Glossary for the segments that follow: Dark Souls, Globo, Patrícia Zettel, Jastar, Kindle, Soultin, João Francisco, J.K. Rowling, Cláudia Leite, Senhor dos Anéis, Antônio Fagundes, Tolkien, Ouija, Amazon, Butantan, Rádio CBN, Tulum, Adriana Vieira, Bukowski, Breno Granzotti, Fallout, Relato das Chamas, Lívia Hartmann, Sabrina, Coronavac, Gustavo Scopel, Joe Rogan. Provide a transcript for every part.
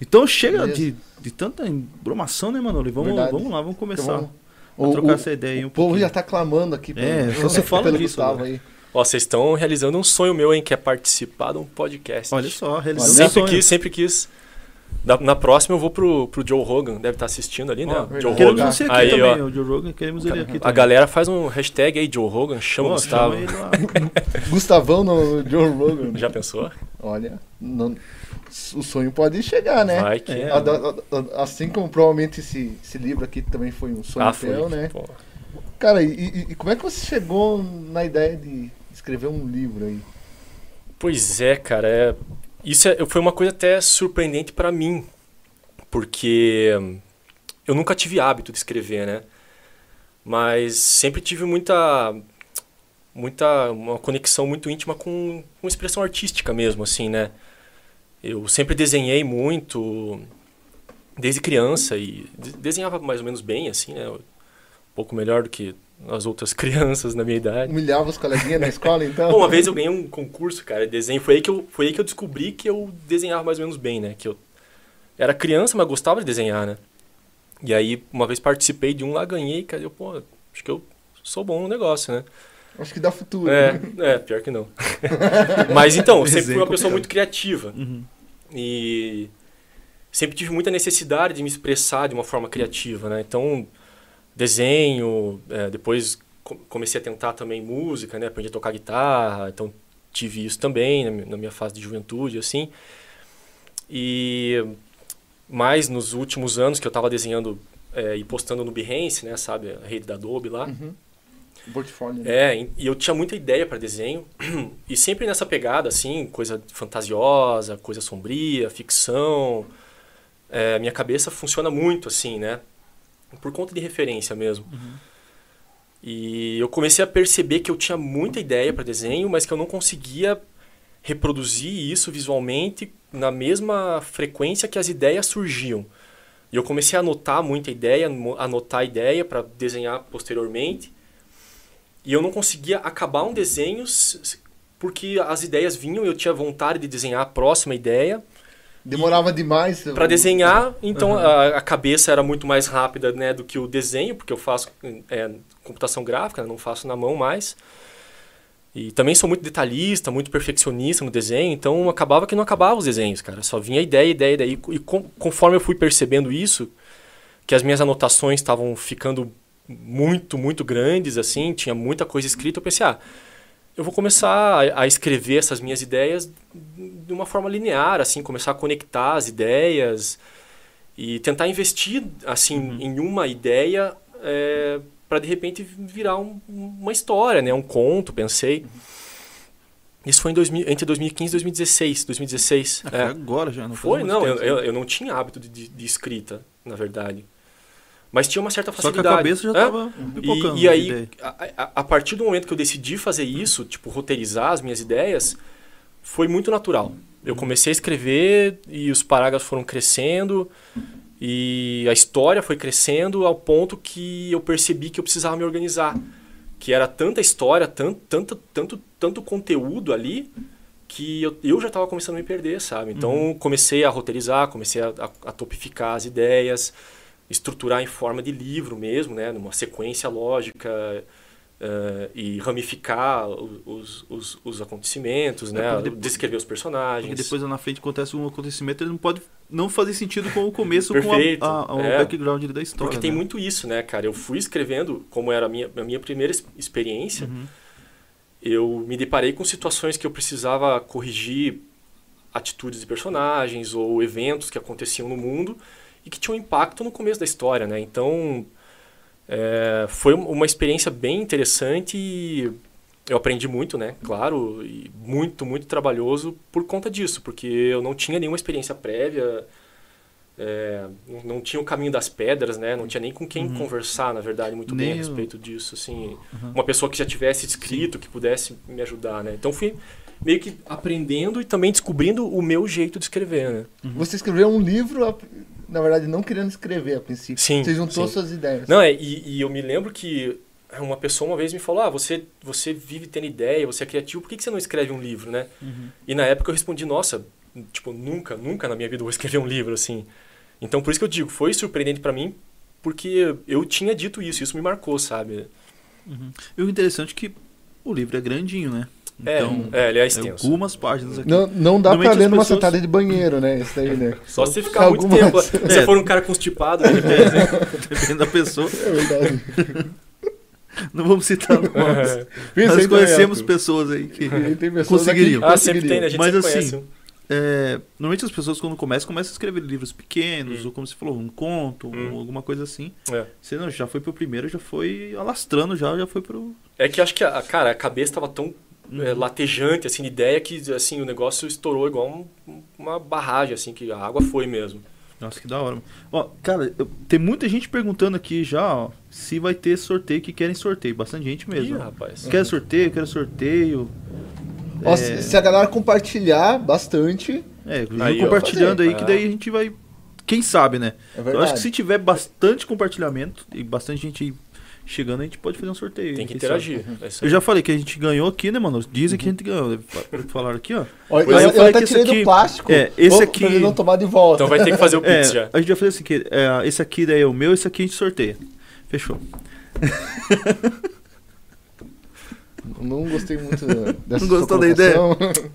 Então chega de tanta embromação, né, Manolo? Vamos lá, vamos começar a trocar essa ideia aí um pouquinho. O povo já tá clamando aqui. Você fala disso. Aí. Ó, vocês estão realizando um sonho meu, hein, que é participar de um podcast. Olha só, realizando Sempre quis. Na próxima eu vou pro Joe Rogan, deve estar assistindo ali, né? Oh, Joe Rogan. Você aqui aí, também, ó, o Joe Rogan, queremos ele aqui também. A galera faz um hashtag aí, Joe Rogan, chama o Gustavo. Chama Gustavão no Joe Rogan. Já pensou? Olha, não, o sonho pode chegar, né? Vai que... assim como provavelmente esse livro aqui também foi um sonho teu, né? Pô. Cara, e como é que você chegou na ideia de escrever um livro aí? Pois é, cara, isso foi uma coisa até surpreendente para mim, porque eu nunca tive hábito de escrever, né? Mas sempre tive uma conexão muito íntima com expressão artística mesmo, assim, né? Eu sempre desenhei muito, desde criança, e desenhava mais ou menos bem, assim, né? Um pouco melhor do que as outras crianças na minha idade. Humilhava os coleguinhas na escola, então? Bom, uma vez eu ganhei um concurso, cara, de desenho. Foi aí que eu descobri que eu desenhava mais ou menos bem, né? Que eu era criança, mas gostava de desenhar, né? E aí, uma vez participei de um lá, ganhei, cara, eu, pô, acho que eu sou bom no negócio, né? Acho que dá futuro. Pior que não. Mas então, eu sempre fui uma pessoa muito criativa. Uhum. E sempre tive muita necessidade de me expressar de uma forma criativa, né? Então... desenho, depois comecei a tentar também música, né? Aprendi a tocar guitarra, então tive isso também na minha fase de juventude, assim. E mais nos últimos anos que eu estava desenhando e postando no Behance, né? Sabe, a rede da Adobe lá. Uhum. Portfólio. E eu tinha muita ideia para desenho e sempre nessa pegada, assim, coisa fantasiosa, coisa sombria, ficção. Minha cabeça funciona muito, assim, né? Por conta de referência mesmo. Uhum. E eu comecei a perceber que eu tinha muita ideia para desenho, mas que eu não conseguia reproduzir isso visualmente na mesma frequência que as ideias surgiam. E eu comecei a anotar muita ideia, para desenhar posteriormente. E eu não conseguia acabar um desenho porque as ideias vinham e eu tinha vontade de desenhar a próxima ideia. Demorava demais. Para desenhar, então a cabeça era muito mais rápida, né, do que o desenho, porque eu faço computação gráfica, não faço na mão mais. E também sou muito detalhista, muito perfeccionista no desenho, então acabava que não acabava os desenhos, cara. Só vinha ideia. E conforme eu fui percebendo isso, que as minhas anotações estavam ficando muito, muito grandes, assim, tinha muita coisa escrita, eu pensei, eu vou começar a escrever essas minhas ideias de uma forma linear, assim, começar a conectar as ideias e tentar investir, assim, em uma ideia para, de repente, virar uma história, né? Um conto, pensei. Isso foi entre 2015 e 2016. 2016 agora já, não foi? Foi, não. Eu não tinha hábito de escrita, na verdade. Mas tinha uma certa facilidade. Só que a cabeça já estava pipocando. E aí, a partir do momento que eu decidi fazer isso, tipo, roteirizar as minhas ideias, foi muito natural. Eu comecei a escrever e os parágrafos foram crescendo e a história foi crescendo ao ponto que eu percebi que eu precisava me organizar. Que era tanta história, tanto conteúdo ali, que eu já estava começando a me perder, sabe? Então, comecei a roteirizar, comecei a topificar as ideias... estruturar em forma de livro mesmo, né? Numa sequência lógica e ramificar os acontecimentos, né? Descrever os personagens. Porque depois na frente acontece um acontecimento, ele não pode não fazer sentido com o começo, com o background da história. Porque tem muito isso, né, cara? Eu fui escrevendo, como era a minha primeira experiência, eu me deparei com situações que eu precisava corrigir atitudes de personagens ou eventos que aconteciam no mundo, e que tinha um impacto no começo da história, né? Então, foi uma experiência bem interessante e eu aprendi muito, né? Claro, e muito, muito trabalhoso por conta disso, porque eu não tinha nenhuma experiência prévia, não tinha o caminho das pedras, né? Não tinha nem com quem conversar, na verdade, muito bem a respeito disso, assim. Uma pessoa que já tivesse escrito, que pudesse me ajudar, né? Então, fui... meio que aprendendo e também descobrindo o meu jeito de escrever, né? Você escreveu um livro, na verdade, não querendo escrever a princípio. Sim, você juntou suas ideias. Não, e eu me lembro que uma pessoa uma vez me falou, você vive tendo ideia, você é criativo, por que você não escreve um livro, né? E na época eu respondi, nossa, tipo, nunca na minha vida eu vou escrever um livro, assim. Então, por isso que eu digo, foi surpreendente pra mim, porque eu tinha dito isso, isso me marcou, sabe? Uhum. E o interessante é que o livro é grandinho, né? Então, ele é extenso. Algumas páginas aqui. Não dá pra ler numa sentada de banheiro, né? Isso daí, né? Só se ficar muito tempo. Se for um cara constipado, ele pesa, né? Dependendo da pessoa. É verdade. Não vamos citar nomes. Nós conhecemos pessoas aí que conseguiriam. Ah, sempre tem, né? A gente sempre conhece. Normalmente as pessoas quando começam a escrever livros pequenos, ou como você falou, um conto, ou alguma coisa assim. Você não, já foi pro primeiro, já foi alastrando, já foi pro... É que acho que, cara, a cabeça tava tão... latejante, assim, de ideia que, assim, o negócio estourou igual uma barragem, assim, que a água foi mesmo. Nossa, que da hora. Ó, cara, tem muita gente perguntando aqui já, ó, se vai ter sorteio, que querem sorteio. Bastante gente mesmo. Ih, rapaz. Quero sorteio. Ó, se a galera compartilhar bastante... Aí, compartilhando aí, que daí a gente vai... Quem sabe, né? É verdade. Eu acho que se tiver bastante compartilhamento e bastante gente... Chegando, a gente pode fazer um sorteio. Tem que interagir. Eu já falei que a gente ganhou aqui, né, mano? Dizem que a gente ganhou. Falaram aqui, ó. Eu até tirei do plástico. Esse aqui... Pra ele não tomar de volta. Então vai ter que fazer o pix já. A gente já fez assim, que esse aqui daí é o meu, esse aqui a gente sorteia. Fechou. Não gostei muito dessa Não gostou da ideia?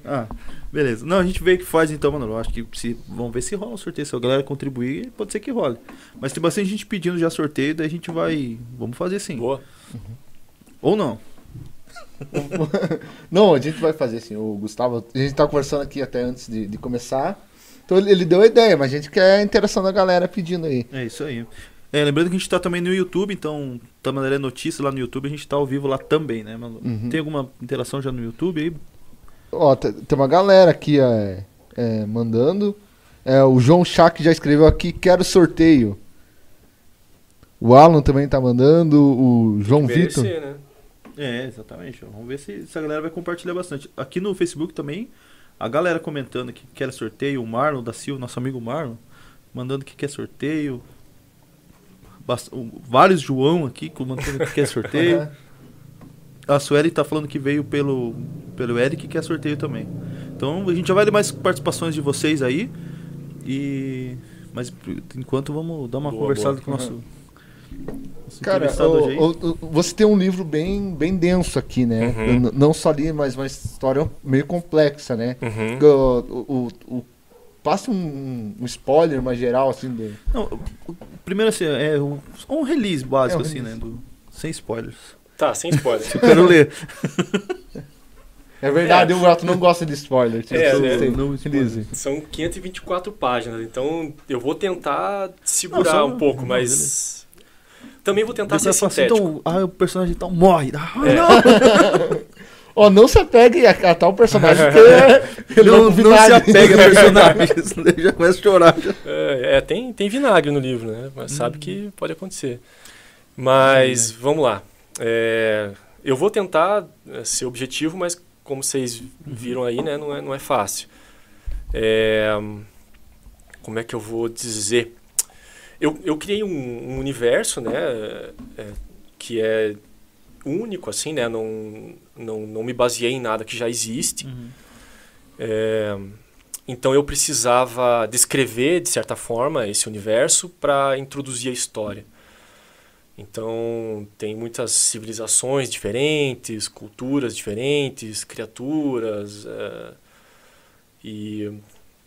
Ah, beleza. Não, a gente vê o que faz então, mano. Eu acho que vamos ver se rola o sorteio. Se a galera contribuir, pode ser que role. Mas tem bastante gente pedindo já sorteio, daí a gente vai... Vamos fazer sim. Boa. Ou não. Não, a gente vai fazer sim. O Gustavo, a gente tava conversando aqui até antes de começar. Então ele deu a ideia, mas a gente quer a interação da galera pedindo aí. É isso aí. Lembrando que a gente tá também no YouTube, então, Tamandaré Notícias lá no YouTube, a gente tá ao vivo lá também, né, mano? Uhum. Tem alguma interação já no YouTube aí? Ó, tem uma galera aqui mandando. O João Chac já escreveu aqui, quero sorteio. O Alan também tá mandando, o João Vitor. Né? Exatamente. Vamos ver se a galera vai compartilhar bastante. Aqui no Facebook também, a galera comentando que quer sorteio, o Marlon da Silva, nosso amigo Marlon, mandando que quer sorteio. Vários João aqui, mandando que quer sorteio. A Sueli tá falando que veio pelo Eric, que quer sorteio também. Então a gente já vai ler mais participações de vocês aí. Mas enquanto vamos dar uma conversada com o nosso cara, você tem um livro bem denso aqui, né? Uhum. Não só li, mas uma história meio complexa, né? Uhum. Passa um spoiler mais geral, assim. Não, primeiro, assim, é um release básico, assim, release, né? Sem spoilers. Tá, sem spoilers. Eu quero ler. É verdade, o Rato não gosta de spoilers. Não spoiler. São 524 páginas, então eu vou tentar segurar um pouco, mas... Também vou tentar ser sintético. Assim, o personagem tal morre. Não! Não se apegue a tal personagem que ele não se apegue a personagens. Já começa a chorar. Tem vinagre no livro, né? Mas sabe que pode acontecer. Mas vamos lá. Eu vou tentar ser objetivo, mas como vocês viram aí, né? Não é fácil. Como é que eu vou dizer? Eu criei um universo, né? Que é único, assim, né? Não me baseei em nada que já existe. Uhum. Então eu precisava descrever, de certa forma, esse universo para introduzir a história. Então tem muitas civilizações diferentes, culturas diferentes, criaturas. E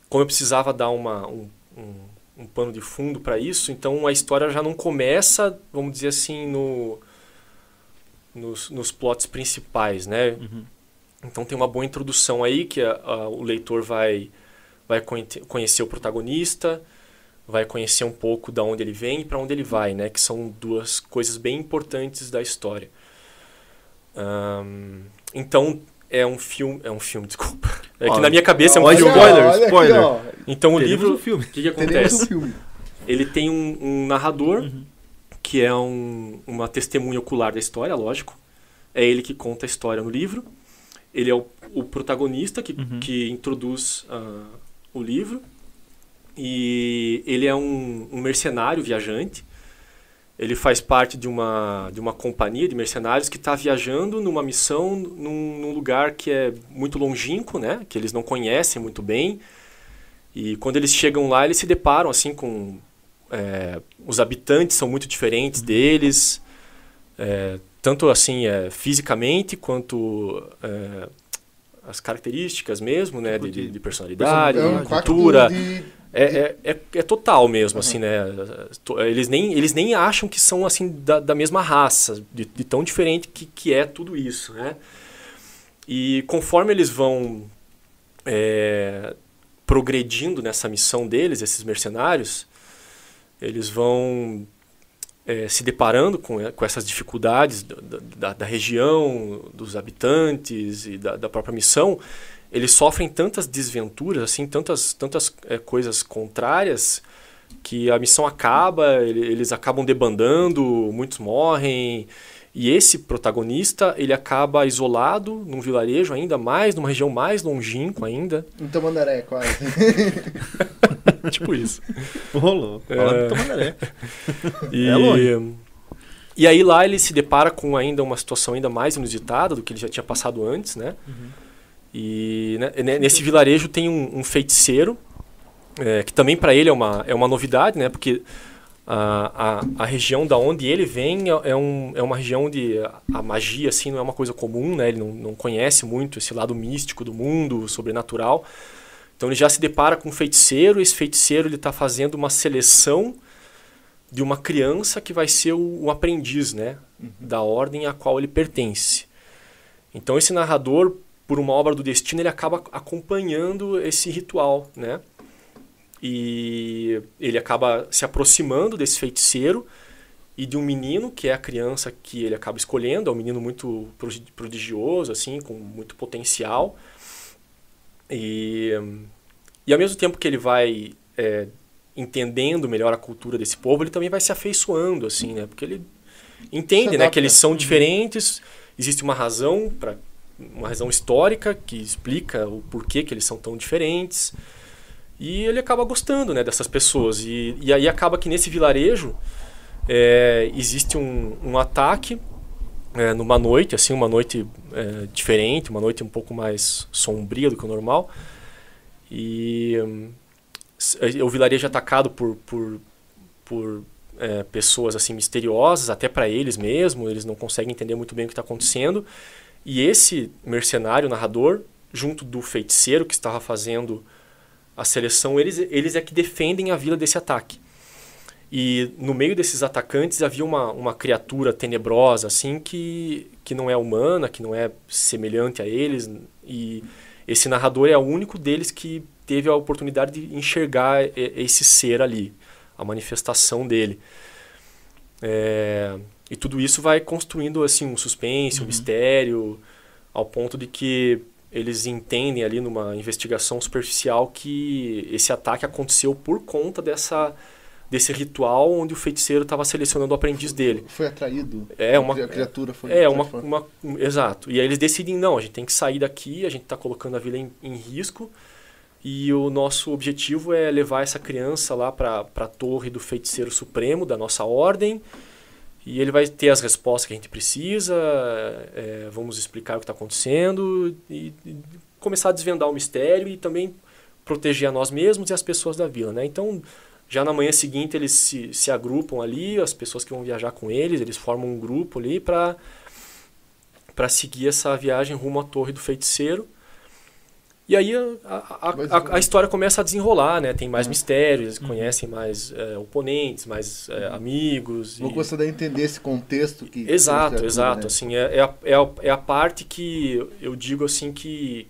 como eu precisava dar um pano de fundo para isso, então a história já não começa, vamos dizer assim, nos plots principais, né? Uhum. Então tem uma boa introdução aí que o leitor vai conhecer o protagonista, vai conhecer um pouco de onde ele vem e para onde ele vai, né? Que são duas coisas bem importantes da história. Então é um filme, desculpa. Que na minha cabeça é um spoiler. Olha aqui, então o livro, o que acontece? Ele tem um narrador. Uhum. Que é uma testemunha ocular da história, lógico. É ele que conta a história no livro. Ele é o protagonista que introduz o livro. E ele é um mercenário viajante. Ele faz parte de uma companhia de mercenários que está viajando numa missão num lugar que é muito longínquo, né? Que eles não conhecem muito bem. E quando eles chegam lá, eles se deparam assim com... os habitantes são muito diferentes deles, tanto assim fisicamente quanto as características mesmo, né, tipo de personalidade, cultura... É total mesmo, assim, né? Eles nem acham que são, assim, da mesma raça, de tão diferente que é tudo isso, né? E conforme eles vão progredindo nessa missão deles, esses mercenários, eles vão se deparando com essas dificuldades da região, dos habitantes e da própria missão. Eles sofrem tantas desventuras, assim, tantas coisas contrárias, que a missão acaba, eles acabam debandando, muitos morrem. E esse protagonista, ele acaba isolado num vilarejo ainda mais, numa região mais longínqua ainda. Em Tamandaré, quase. Tipo isso. Rolou. Fala de Tamandaré. É longe. E aí lá ele se depara com ainda uma situação ainda mais inusitada do que ele já tinha passado antes, né? Uhum. E né, nesse vilarejo tem um feiticeiro, que também para ele é uma novidade, né? Porque a região da onde ele vem é uma região onde a magia assim, não é uma coisa comum, né? Ele não conhece muito esse lado místico do mundo, sobrenatural. Então ele já se depara com um feiticeiro, e esse feiticeiro está fazendo uma seleção de uma criança que vai ser o aprendiz, né? Da ordem a qual ele pertence. Então esse narrador... por uma obra do destino, ele acaba acompanhando esse ritual, né? E ele acaba se aproximando desse feiticeiro e de um menino, que é a criança que ele acaba escolhendo. É um menino muito prodigioso, assim, com muito potencial. E ao mesmo tempo que ele vai entendendo melhor a cultura desse povo, ele também vai se afeiçoando, assim, né? Porque ele entende, né, que eles são diferentes, existe uma razão para... uma razão histórica que explica o porquê que eles são tão diferentes. E ele acaba gostando, né, dessas pessoas. E aí acaba que nesse vilarejo existe um ataque numa noite, assim, uma noite diferente, uma noite um pouco mais sombria do que o normal. E o vilarejo é atacado por pessoas assim, misteriosas, até para eles mesmos. Eles não conseguem entender muito bem o que está acontecendo. E esse mercenário, narrador, junto do feiticeiro que estava fazendo a seleção, eles é que defendem a vila desse ataque. E no meio desses atacantes havia uma criatura tenebrosa, assim, que não é humana, que não é semelhante a eles. E esse narrador é o único deles que teve a oportunidade de enxergar esse ser ali, a manifestação dele. E tudo isso vai construindo assim, um suspense, um mistério, ao ponto de que eles entendem ali numa investigação superficial que esse ataque aconteceu por conta desse ritual onde o feiticeiro estava selecionando o aprendiz dele. Foi atraído. A criatura foi atraída. Exato. E aí eles decidem, não, a gente tem que sair daqui, a gente está colocando a vila em risco, e o nosso objetivo é levar essa criança lá para a torre do feiticeiro supremo da nossa ordem, e ele vai ter as respostas que a gente precisa, vamos explicar o que está acontecendo e começar a desvendar o mistério e também proteger a nós mesmos e as pessoas da vila, né? Então, já na manhã seguinte, eles se agrupam ali, as pessoas que vão viajar com eles formam um grupo ali para seguir essa viagem rumo à Torre do Feiticeiro. E aí a história começa a desenrolar, né? Tem mais mistérios, conhecem mais oponentes, mais amigos. Vou gostar de entender esse contexto que... Exato. Né? Assim, é a parte que eu digo assim que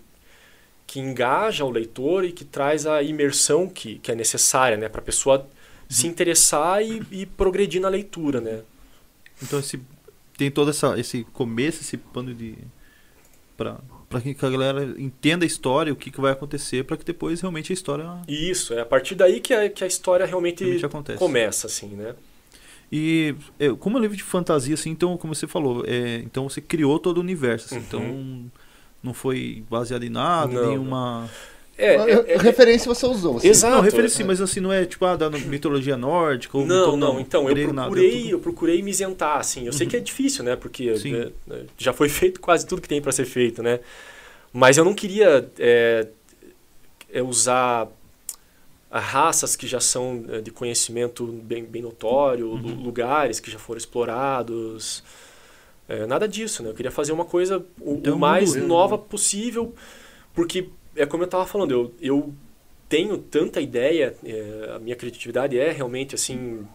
engaja o leitor e que traz a imersão que é necessária, né? Para a pessoa se interessar e progredir na leitura, né? Então tem todo esse começo, esse pano de... para que a galera entenda a história, o que vai acontecer, para que depois realmente a história... Isso, é a partir daí que a história realmente acontece. Começa, assim, né? E como é um livro de fantasia, assim, então, como você falou, então você criou todo o universo, assim, então não foi baseado em nada, não, nenhuma... Não. Referência você usou. Assim. Exato. Não, referência, mas assim, não é tipo da mitologia nórdica ou... Não, então, eu procurei me isentar, assim. Eu sei que é difícil, né? Porque já foi feito quase tudo que tem para ser feito, né? Mas eu não queria usar raças que já são de conhecimento bem notório, uhum. lugares que já foram explorados, nada disso, né? Eu queria fazer uma coisa o mais nova possível, porque é como eu estava falando, eu tenho tanta ideia, a minha criatividade é realmente assim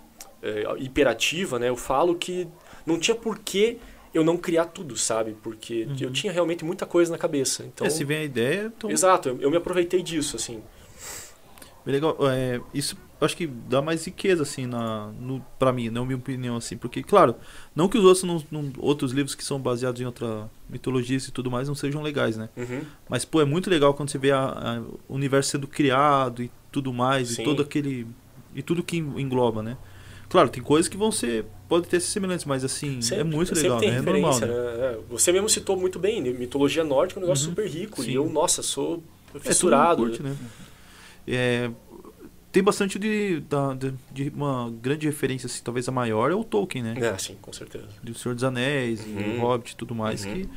hiperativa, né? Eu falo que não tinha porquê eu não criar tudo, sabe? Porque uhum. eu tinha realmente muita coisa na cabeça. Então, se vem a ideia... Então... Exato, eu me aproveitei disso, assim. Bem legal. Isso acho que dá mais riqueza, assim, pra mim, na minha opinião, assim. Porque, claro, não que os outros, outros livros que são baseados em outra mitologia e tudo mais não sejam legais, né? Uhum. Mas, pô, é muito legal quando você vê o universo sendo criado e tudo mais. Sim. E todo aquele... E tudo que engloba, né? Claro, tem coisas que vão ser... Pode ter semelhantes, mas assim... Sempre, é muito legal, né? É normal, né? Né? Você mesmo citou muito bem, né? Mitologia nórdica é um negócio uhum, super rico. Sim. E eu, nossa, sou fissurado. Curte, né? Tem bastante de uma grande referência, assim, talvez a maior, é o Tolkien, né? É, sim, com certeza. Do Senhor dos Anéis, uhum. do Hobbit e tudo mais, uhum. que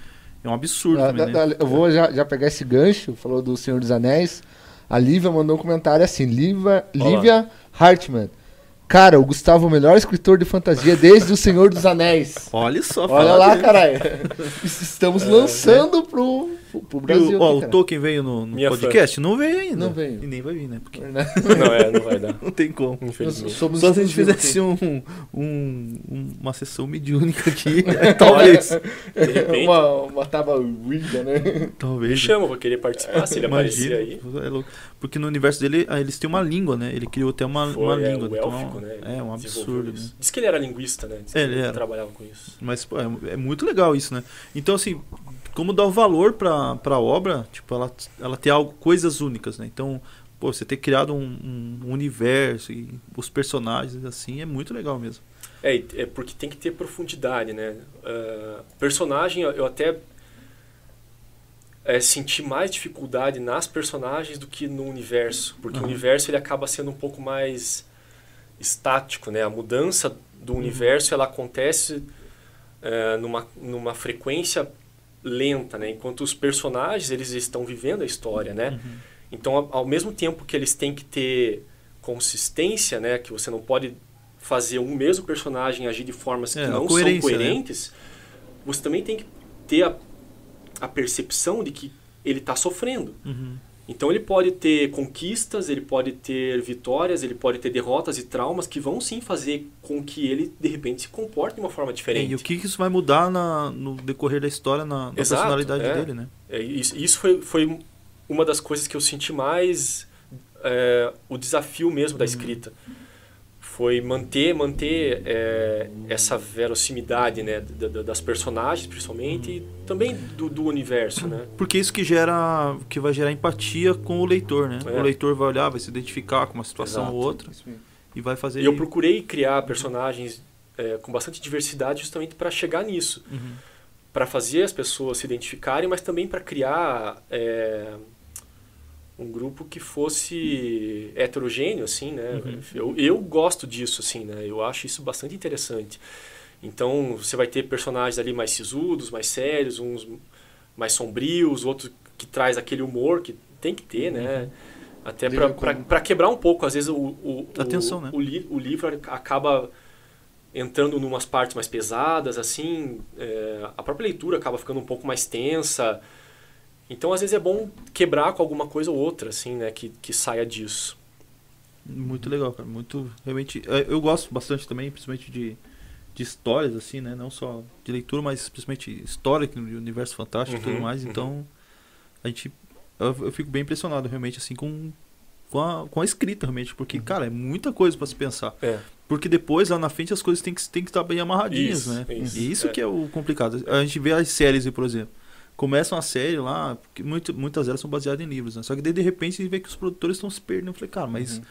é um absurdo também, né? Eu vou já pegar esse gancho, falou do Senhor dos Anéis. A Lívia mandou um comentário assim, Lívia Hartmann. Cara, o Gustavo é o melhor escritor de fantasia desde o Senhor dos Anéis. Olha só. Olha lá, caralho. Estamos lançando pro Brasil. Ó, o Tolkien veio no podcast? Fã. Não veio ainda. Não veio. E nem vai vir, né? Porque... Não vai dar. Não tem como. Infelizmente. Só se a gente fizesse uma sessão mediúnica aqui. Talvez. De repente. Uma tábua Ouija, né? Talvez. Me chama, vou querer participar se ele aparecer aí. É louco. Porque no universo dele, eles têm uma língua, né? Ele criou até uma língua. O élfico, né? É um absurdo. Né? Diz que ele era linguista, né? Diz que ele trabalhava com isso. Mas pô, é muito legal isso, né? Então, assim, como dar o valor pra obra, tipo, ela ter coisas únicas, né? Então, pô, você ter criado um universo e os personagens, assim, é muito legal mesmo. É porque tem que ter profundidade, né? Personagem, eu até... sentir mais dificuldade nas personagens do que no universo, porque o universo ele acaba sendo um pouco mais estático, né? A mudança do universo ela acontece numa frequência lenta, né? Enquanto os personagens eles estão vivendo a história, né? Então ao mesmo tempo que eles têm que ter consistência, né? Que você não pode fazer um mesmo personagem agir de formas que não são coerentes, né? Você também tem que ter a percepção de que ele está sofrendo. Então ele pode ter conquistas, ele pode ter vitórias, ele pode ter derrotas e traumas que vão sim fazer com que ele de repente se comporte de uma forma diferente. E o que isso vai mudar no decorrer da história, na Exato, personalidade dele, né? Isso foi uma das coisas que eu senti mais o desafio mesmo da escrita. Foi manter essa verossimidade, né, das personagens, principalmente, e também do universo, né? Porque isso que vai gerar empatia com o leitor, né? O leitor vai olhar, vai se identificar com uma situação ou outra e vai fazer... Eu procurei criar personagens com bastante diversidade justamente para chegar nisso. Para fazer as pessoas se identificarem, mas também para criar... um grupo que fosse heterogêneo, assim, né? Eu gosto disso, assim, né? Eu acho isso bastante interessante. Então, você vai ter personagens ali mais sisudos, mais sérios, uns mais sombrios, outros que traz aquele humor que tem que ter, né? Até para quebrar um pouco. Às vezes atenção, né? O livro acaba entrando em umas partes mais pesadas, assim. A própria leitura acaba ficando um pouco mais tensa. Então, às vezes, é bom quebrar com alguma coisa ou outra, assim, né? Que saia disso. Muito legal, cara. Muito, realmente... Eu gosto bastante também, principalmente de histórias, assim, né? Não só de leitura, mas principalmente história, que no universo fantástico e tudo mais. Então, a gente... Eu fico bem impressionado, realmente, assim, com a escrita, realmente. Porque, cara, é muita coisa pra se pensar. Porque depois, lá na frente, as coisas têm que estar bem amarradinhas, isso, né? Isso, e isso que é o complicado. A gente vê as séries, por exemplo. Começam a série lá, porque muitas delas são baseadas em livros, né? Só que daí, de repente, você vê que os produtores estão se perdendo. Eu falei, cara, mas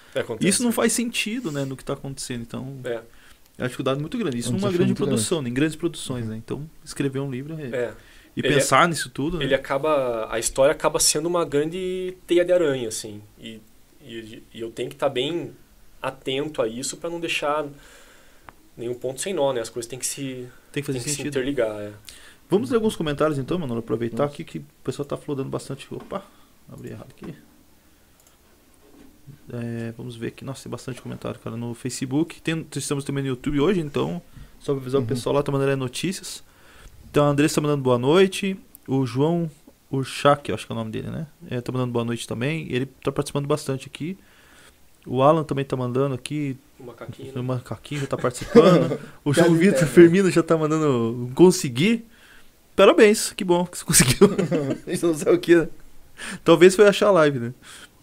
isso não faz sentido, né, no que está acontecendo. Então, é uma dificuldade muito grande. Isso numa grande produção, né? Em grandes produções, né? Então, escrever um livro e pensar nisso tudo, né? A história acaba sendo uma grande teia de aranha, assim. E eu tenho que estar bem atento a isso para não deixar nenhum ponto sem nó, né? As coisas têm que se, se interligar, Vamos ler alguns comentários então, Manolo, aproveitar aqui que o pessoal tá flodando bastante. Opa, abri errado aqui. Vamos ver aqui. Nossa, tem bastante comentário, cara, no Facebook. Estamos também no YouTube hoje, então só para avisar o pessoal lá, Tamandaré Notícias. Então a Andressa tá mandando boa noite. O João Urchak, acho que é o nome dele, né? Tá mandando boa noite também. Ele tá participando bastante aqui. O Alan também tá mandando aqui. O Macaquinho. O Macaquinho já tá participando. O João Vitor Firmino já tá mandando conseguir. Parabéns, que bom que você conseguiu. Isso não sei o que, né? Talvez foi achar a live, né?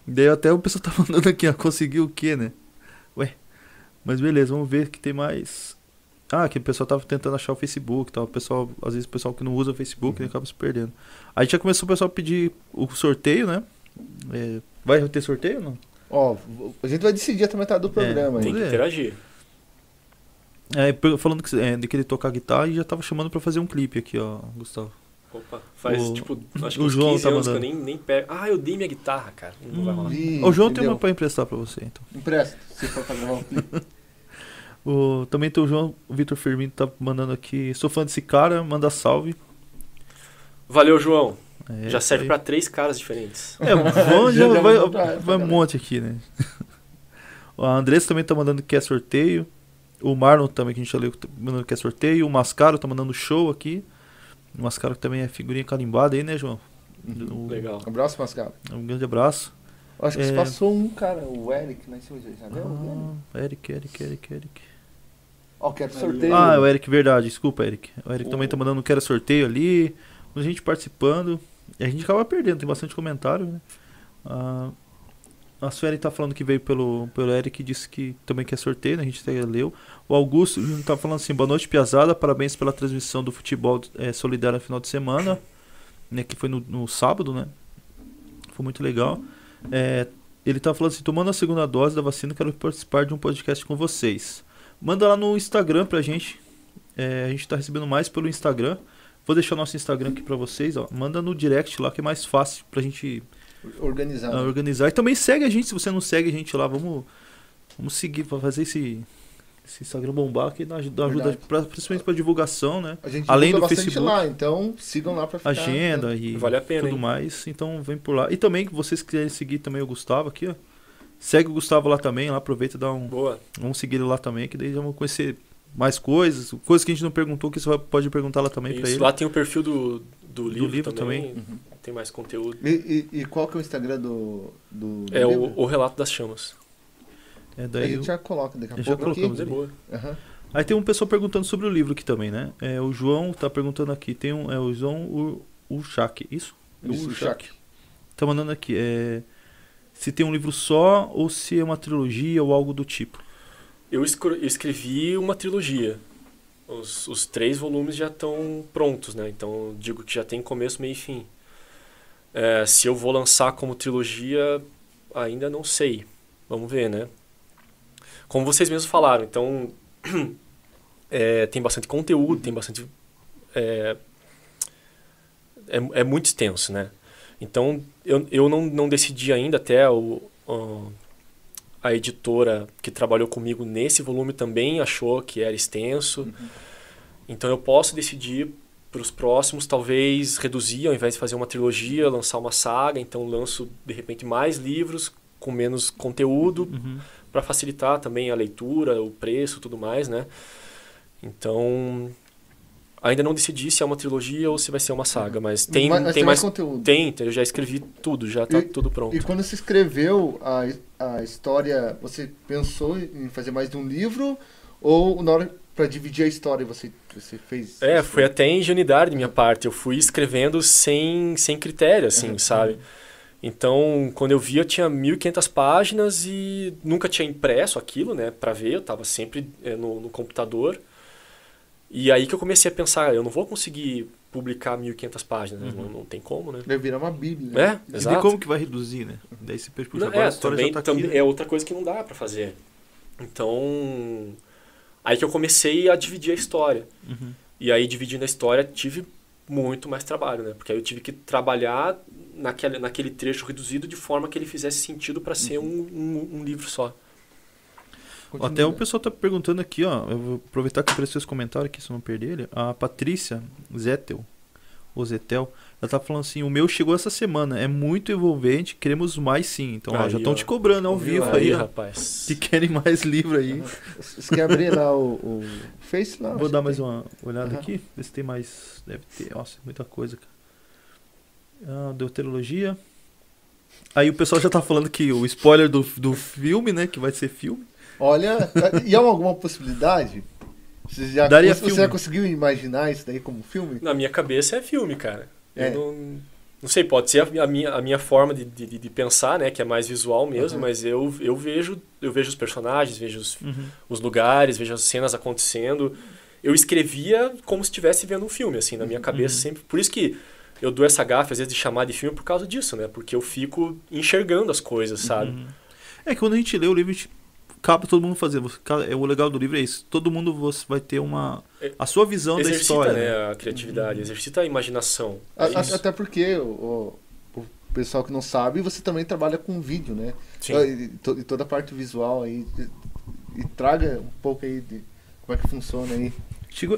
Daí até o pessoal tá mandando aqui, ó, conseguiu o que, né? Ué, mas beleza, vamos ver que tem mais. Ah, que o pessoal tava tentando achar o Facebook e tal. O pessoal, às vezes o pessoal que não usa o Facebook, né, acaba se perdendo. Aí já começou o pessoal a pedir o sorteio, né? Vai ter sorteio ou não? Ó, a gente vai decidir até metade do programa. Tem que interagir. Falando que, de querer tocar guitarra, e já tava chamando pra fazer um clipe aqui, ó, Gustavo. Opa, faz tipo, acho que uns 15 anos que eu nem pego. Ah, eu dei minha guitarra, cara. Não vai rolar. O João tem uma pra emprestar pra você, então. Empresta, se for pra gravar um clipe. Também tem o João Vitor Firmino, tá mandando aqui. Sou fã desse cara, manda salve. Valeu, João. Já serve pra 3 caras diferentes. O João já vai um monte aqui, né? A Andressa também tá mandando que é sorteio. O Marlon também, que a gente já leu, tá mandando que é sorteio. O Mascaro tá mandando show aqui. O Mascaro também é figurinha carimbada aí, né, João? Legal. Um abraço, Mascaro. Um grande abraço. Acho que se passou um, cara, o Eric, né? Já deu Eric. Ó, quero sorteio. Ah, o Eric, verdade, desculpa, Eric. O Eric também tá mandando quero sorteio ali. A gente participando. E a gente acaba perdendo, tem bastante comentário, né? A Sueli tá falando que veio pelo Eric e disse que também quer sorteio, né? A gente até leu. O Augusto tá falando assim, boa noite, Piazada, parabéns pela transmissão do futebol solidário no final de semana, né? Que foi no sábado, né? Foi muito legal. Ele tá falando assim, tomando a segunda dose da vacina, quero participar de um podcast com vocês. Manda lá no Instagram pra gente. A gente tá recebendo mais pelo Instagram. Vou deixar o nosso Instagram aqui pra vocês, ó. Manda no direct lá, que é mais fácil pra gente... Organizar. E também segue a gente, se você não segue a gente lá, vamos seguir pra fazer esse Instagram bombar, que ajuda principalmente pra divulgação, né? A gente além do Facebook lá, então sigam lá pra ficar... Agenda, né? E vale a pena, tudo, hein? Mais, então vem por lá. E também, que vocês quiserem seguir também o Gustavo aqui, ó. Segue o Gustavo lá também, lá aproveita e dá um... Boa. Vamos seguir ele lá também, que daí já vão conhecer mais coisas que a gente não perguntou, que você pode perguntar lá também. Isso, pra ele. Lá tem o perfil do livro também. Tem mais conteúdo. E qual que é o Instagram do livro? O Relato das Chamas. Daí a gente já coloca daqui a pouco. Já colocamos, é boa. Aí tem um pessoal perguntando sobre o livro aqui também, né? O João tá perguntando aqui. Tem o João Urchak, isso? Isso, Urchak. Tá mandando aqui. Se tem um livro só ou se é uma trilogia ou algo do tipo. Eu escrevi uma trilogia. Os 3 volumes já estão prontos, né? Então eu digo que já tem começo, meio e fim. Se eu vou lançar como trilogia, ainda não sei. Vamos ver, né? Como vocês mesmos falaram, então tem bastante conteúdo, tem bastante... É muito extenso, né? Então eu não decidi ainda, até a editora que trabalhou comigo nesse volume também achou que era extenso. Então eu posso decidir para os próximos, talvez reduzir, ao invés de fazer uma trilogia, lançar uma saga. Então lanço, de repente, mais livros com menos conteúdo, para facilitar também a leitura, o preço, tudo mais, né? Então ainda não decidi se é uma trilogia ou se vai ser uma saga, mas tem mais conteúdo. Eu já escrevi tudo, já está tudo pronto. E quando você escreveu a história, você pensou em fazer mais de um livro, ou na hora... Para dividir a história, você fez... foi até ingenuidade da minha parte. Eu fui escrevendo sem critério, assim, sabe? Então, quando eu vi, eu tinha 1.500 páginas e nunca tinha impresso aquilo, né? Para ver, eu tava sempre no computador. E aí que eu comecei a pensar, eu não vou conseguir publicar 1.500 páginas, né? Não tem como, né? Vai virar uma bíblia. Né? Exato. E como que vai reduzir, né? Daí você pergunta, agora a história também, já tá aqui, né? É outra coisa que não dá para fazer. Então... Aí que eu comecei a dividir a história. E aí, dividindo a história, tive muito mais trabalho, né? Porque aí eu tive que trabalhar naquele trecho reduzido de forma que ele fizesse sentido para ser um livro só. Continua. Até o pessoal tá perguntando aqui, ó. Eu vou aproveitar que apareceu esse comentário aqui, se eu não perder ele. A Patrícia Zettel. o Zetel, ela tá falando assim, o meu chegou essa semana, é muito envolvente, queremos mais sim. Então, aí, ó, já estão te cobrando ao vivo aí, rapaz. Que querem mais livro aí. Você quer abrir lá o Face? Lá, vou dar mais uma olhada aqui, ver se tem mais, deve ter, nossa, muita coisa, cara. Ah, deuterologia. Aí o pessoal já tá falando que o spoiler do filme, né, que vai ser filme. Olha, e há alguma possibilidade? Você já conseguiu imaginar isso daí como filme? Na minha cabeça é filme, cara. É. Eu não sei, pode ser a minha forma de pensar, né? Que é mais visual mesmo, mas eu vejo os personagens, vejo os lugares, vejo as cenas acontecendo. Eu escrevia como se estivesse vendo um filme, assim, na minha cabeça sempre. Por isso que eu dou essa gafe, às vezes, de chamar de filme por causa disso, né? Porque eu fico enxergando as coisas, sabe? É que quando a gente lê o livro, a gente... Cabe todo mundo fazer. O legal do livro é isso. Todo mundo vai ter uma... A sua visão da história. Exercita, né, a criatividade. Exercita a imaginação. Até porque, o pessoal que não sabe, você também trabalha com vídeo, né? Sim. E toda a parte visual aí. E traga um pouco aí de como é que funciona aí.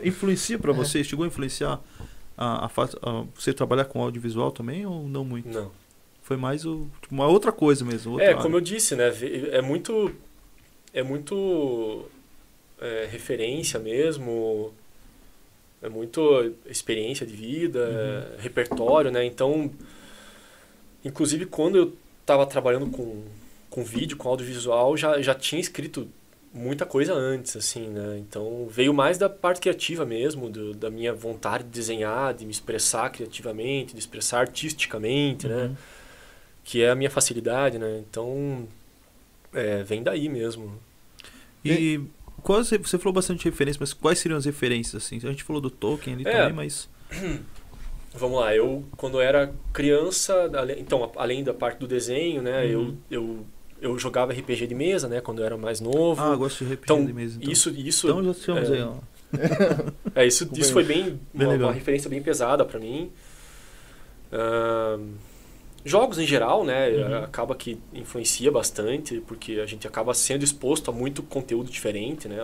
Influencia para você? Chegou a influenciar a você trabalhar com audiovisual também ou não muito? Não. Foi mais uma outra coisa mesmo. Outra área. Como eu disse, né? É muito referência mesmo, é muito experiência de vida, repertório, né? Então, inclusive quando eu estava trabalhando com vídeo, com audiovisual, já tinha escrito muita coisa antes, assim, né? Então, veio mais da parte criativa mesmo, da minha vontade de desenhar, de me expressar criativamente, de expressar artisticamente, né? Que é a minha facilidade, né? Então... vem daí mesmo. E quais, você falou bastante de referência, mas quais seriam as referências? Assim? A gente falou do Tolkien ali também, mas... Vamos lá, eu quando era criança, então além da parte do desenho, né, eu jogava RPG de mesa, né, quando eu era mais novo. Ah, eu gosto de RPG de mesa. Então, isso então já tínhamos aí, ó. Isso foi bem uma referência bem pesada pra mim. Jogos em geral, né, acaba que influencia bastante, porque a gente acaba sendo exposto a muito conteúdo diferente, né,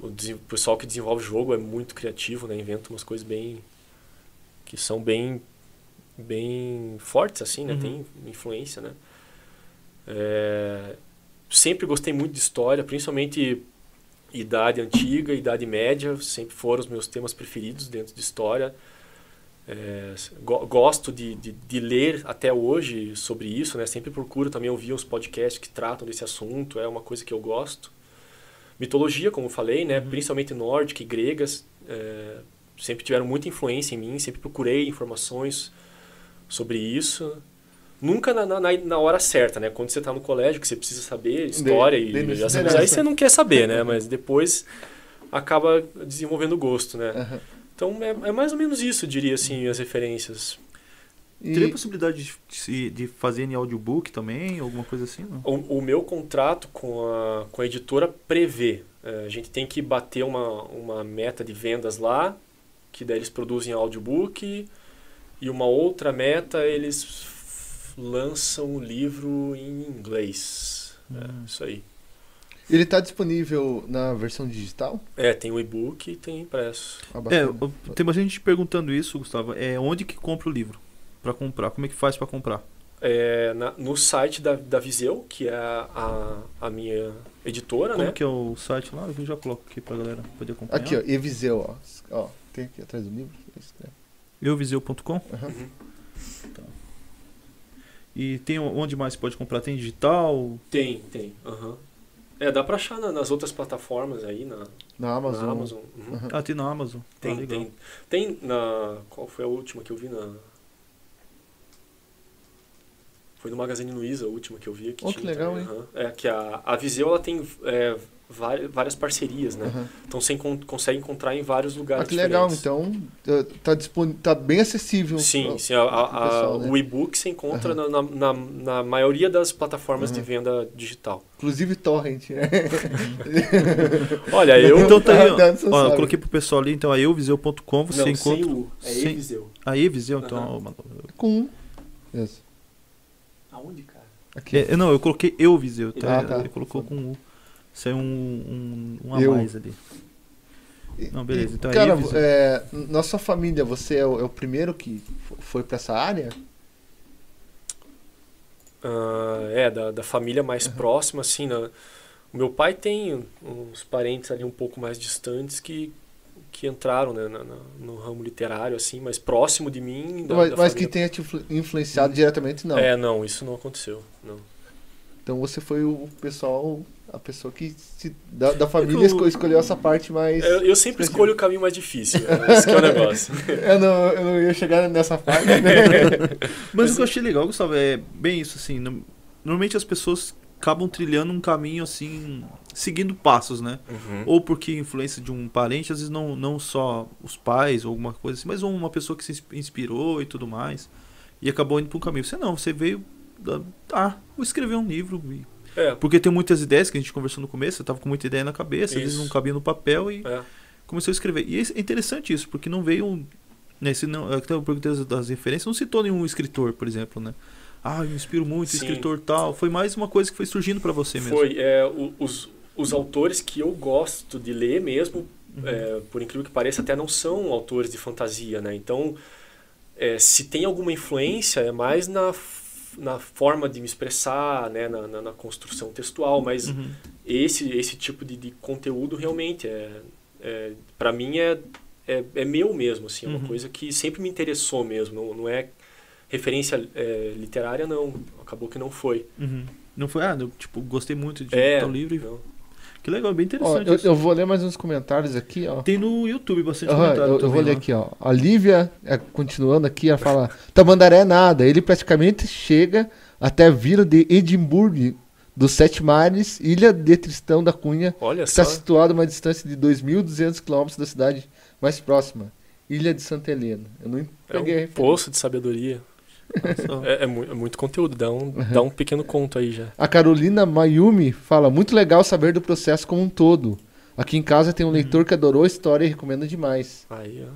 o pessoal que desenvolve jogo é muito criativo, né, inventa umas coisas que são bem fortes, assim, né, tem influência, né. Sempre gostei muito de história, principalmente idade antiga, idade média, sempre foram os meus temas preferidos dentro de história. Gosto de ler até hoje sobre isso, né? Sempre procuro também ouvir uns podcasts que tratam desse assunto, é uma coisa que eu gosto. Mitologia, como eu falei, né? Principalmente nórdica e gregas, sempre tiveram muita influência em mim, sempre procurei informações sobre isso. Nunca na hora certa, né? Quando você está no colégio, que você precisa saber história aí você não quer saber, né? Mas depois acaba desenvolvendo gosto, né? Então, é mais ou menos isso, eu diria, assim, as referências. Teria a possibilidade de fazer em audiobook também, alguma coisa assim? Não? O meu contrato com a editora prevê. A gente tem que bater uma meta de vendas lá, que daí eles produzem audiobook, e uma outra meta, eles lançam o livro em inglês. É isso aí. Ele está disponível na versão digital? Tem o e-book e tem impresso. Tem bastante gente perguntando isso, Gustavo. Onde que compra o livro para comprar? Como é que faz para comprar? No site da Viseu, que é a minha editora. Como que é o site lá? Eu já coloco aqui para a galera poder acompanhar. Aqui, ó, eViseu. Ó, tem aqui atrás do livro. Euviseu.com? Tá. E tem onde mais pode comprar? Tem digital? Tem. Dá pra achar nas outras plataformas aí, na Amazon. Ah, tem na Amazon. Tem na... Qual foi a última que eu vi na... Foi no Magazine Luiza a última que eu vi. Que legal, também, hein? Que a Viseu, ela tem várias parcerias, né? Então você consegue encontrar em vários lugares diferentes. Que legal, então. Tá bem acessível. Sim. Pessoal, o e-book você encontra na maioria das plataformas de venda digital. Inclusive torrent, né? Olha, eu... Então tá aí, ó, eu coloquei pro pessoal ali, então a euviseu.com você encontra... Sem Viseu. A Eviseu, então... Com um. Isso. Aonde, cara? Aqui. Não, eu coloquei Euviseu, tá? Ele colocou com um U. Saiu um a mais ali. Não, beleza. Então cara, aí, na sua família, você é o primeiro que foi pra essa área? Da família mais próxima, assim. O meu pai tem uns parentes ali um pouco mais distantes que entraram, né, no ramo literário, assim, mas próximo de mim. Mas que tenha te influenciado diretamente, não. Não, isso não aconteceu, não. Então você foi a pessoa que da família escolheu essa parte mais... Eu sempre escolho o caminho mais difícil, esse que é o negócio. Eu não ia chegar nessa parte, né? Mas o que eu achei legal, Gustavo, é bem isso, assim, normalmente as pessoas acabam trilhando um caminho, assim, seguindo passos, né? Uhum. Ou porque influência de um parente, às vezes não só os pais ou alguma coisa assim, mas uma pessoa que se inspirou e tudo mais, e acabou indo para um caminho. Você não, você veio... vou escrever um livro. Porque tem muitas ideias que a gente conversou no começo, eu tava com muita ideia na cabeça, às vezes não cabia no papel e comecei a escrever. E é interessante isso, porque não veio... Eu perguntei das referências, não citou nenhum escritor, por exemplo, né? Eu me inspiro muito, escritor tal. Foi mais uma coisa que foi surgindo para você mesmo. Foi. Os autores que eu gosto de ler mesmo, por incrível que pareça, até não são autores de fantasia, né? Então, se tem alguma influência, é mais na forma de me expressar, né, na construção textual, mas esse tipo de conteúdo realmente para mim é meu mesmo, assim, uma coisa que sempre me interessou mesmo, não é referência literária, não, acabou que não foi. Não foi, tipo, gostei muito de tal livro e... Que legal, bem interessante. Eu vou ler mais uns comentários aqui, ó. Tem no YouTube bastante comentário. Eu vou ler aqui, ó. A Lívia, continuando aqui, ela fala: Tamandaré é nada, ele praticamente chega até a vila de Edimburgo, dos Sete Mares, ilha de Tristão da Cunha. Olha que está situada a uma distância de 2.200 km da cidade mais próxima, Ilha de Santa Helena. Eu não peguei. É um poço de sabedoria. Muito conteúdo, dá um pequeno conto aí já. A Carolina Mayumi fala: muito legal saber do processo como um todo. Aqui em casa tem um leitor que adorou a história e recomenda demais. Aí, ó.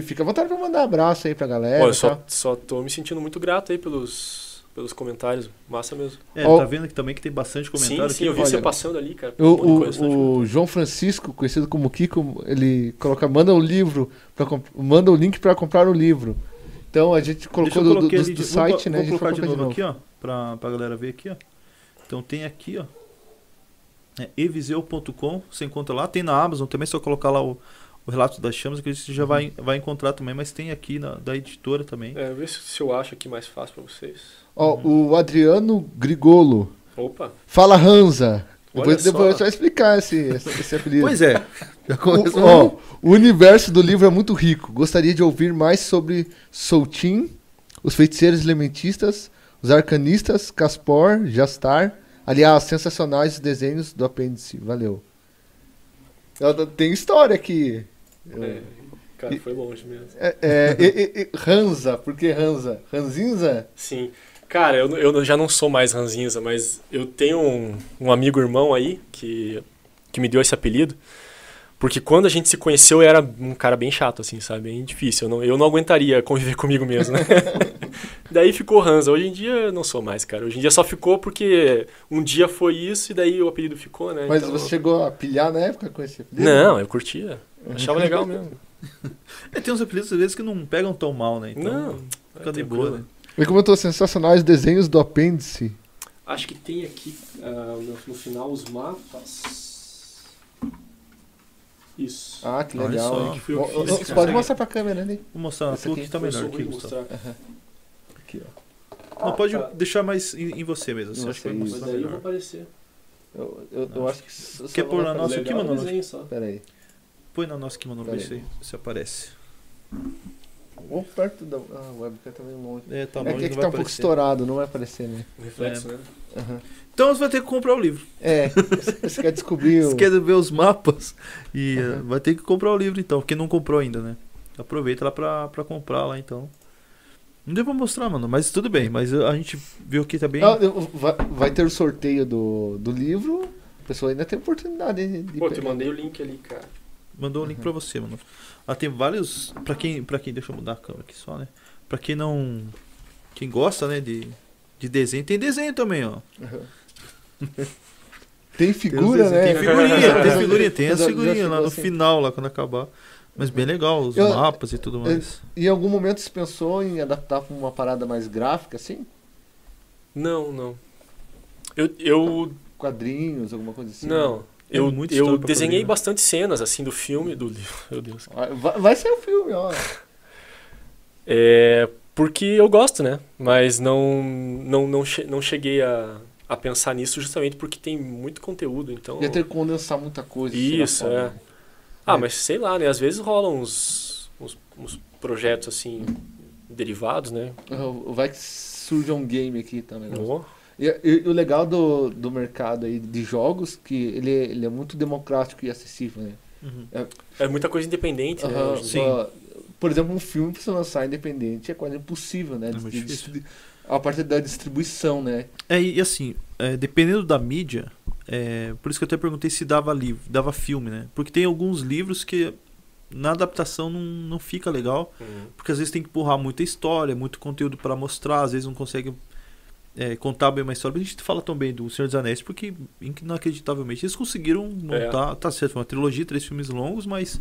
Fica à vontade pra mandar um abraço aí pra galera. Pô, eu só tô me sentindo muito grato aí pelos comentários. Massa mesmo. Tá vendo aqui também que tem bastante comentário. Sim, eu vi você passando ali, cara. O João Francisco, conhecido como Kiko, ele coloca: manda o link pra comprar o livro. Então a gente colocou do site, né? Vou colocar de novo aqui, ó, pra galera ver aqui, ó. Então tem aqui, ó, eviseu.com, você encontra lá. Tem na Amazon também, só colocar lá o Relato das Chamas, que você já vai encontrar também, mas tem aqui da editora também. Vê se eu acho aqui mais fácil pra vocês. Ó, o Adriano Grigolo. Opa! Fala, Hansa! Depois eu só explicar esse apelido. Pois é. O universo do livro é muito rico. Gostaria de ouvir mais sobre Soultin, os feiticeiros elementistas, os arcanistas, Caspor, Jastar. Aliás, sensacionais os desenhos do apêndice. Valeu. Tem história aqui. Cara, foi longe mesmo. Hansa, por que Hansa? Ranzinza? Sim. Cara, eu já não sou mais ranzinza, mas eu tenho um amigo irmão aí que me deu esse apelido, porque quando a gente se conheceu eu era um cara bem chato, assim, sabe? Bem difícil, eu não aguentaria conviver comigo mesmo, né? Daí ficou Hansa. Hoje em dia eu não sou mais, cara. Hoje em dia só ficou porque um dia foi isso e daí o apelido ficou, né? Mas então, você chegou a pilhar na época com esse apelido? Não, eu curtia. Achava legal mesmo. Tem uns apelidos, às vezes, que não pegam tão mal, né? Então, não, fica de boa, né? E como eu tô, sensacionais desenhos do apêndice. Acho que tem aqui no final os mapas. Isso. Que legal. Olha só. Você pode mostrar pra câmera, né? Vou mostrar na tua, que tá melhor aqui. Aqui, ó. Não, pode deixar mais em você mesmo. Assim, acho que vai mostrar. Mas daí eu vou aparecer. Eu acho que... Quer pôr na nossa aqui, mano? Pera aí. Põe na nossa aqui, mano. Vê se aparece. Ou perto da webcam, tá meio longe. Tá longe, que tá um pouco estourado, não vai aparecer, né? Reflexo, né? Então você vai ter que comprar o livro. Você quer descobrir... Você quer ver os mapas e vai ter que comprar o livro, então. Quem não comprou ainda, né? Aproveita lá pra comprar lá, então. Não deu pra mostrar, mano, mas tudo bem. Mas a gente viu aqui também... Vai ter o sorteio do livro. A pessoa ainda tem oportunidade de Pô, te mandei o link ali, cara. Mandou o link pra você, mano. Tem vários, pra quem deixa eu mudar a câmera aqui só, né? Pra quem não, quem gosta, né, de desenho, tem desenho também, ó. Tem figura, né? Tem figurinha lá no final, lá quando acabar. Mas bem legal, os mapas e tudo mais. E em algum momento você pensou em adaptar para uma parada mais gráfica, assim? Não, não. Quadrinhos, alguma coisa assim? Não. Eu desenhei bastante cenas, assim, do filme, do livro. Meu Deus. Vai ser um filme, ó. É... porque eu gosto, né? Mas não cheguei a pensar nisso justamente porque tem muito conteúdo, então... Ia ter que condensar muita coisa. Isso, é. Mas sei lá, né? Às vezes rolam uns projetos, assim, derivados, né? Vai que surge um game aqui também. Oh. E o legal do mercado aí de jogos, que ele é muito democrático e acessível, né? Uhum. É muita coisa independente, né? Sim. Por exemplo, um filme para você lançar independente é quase impossível, né? A parte da distribuição, né? E assim, dependendo da mídia, por isso que eu até perguntei se dava livro, dava filme, né? Porque tem alguns livros que na adaptação não fica legal, porque às vezes tem que empurrar muita história, muito conteúdo para mostrar, às vezes não consegue contar bem uma história. Mas a gente fala também do Senhor dos Anéis, porque inacreditavelmente eles conseguiram montar, tá certo, uma trilogia, 3 filmes longos, mas...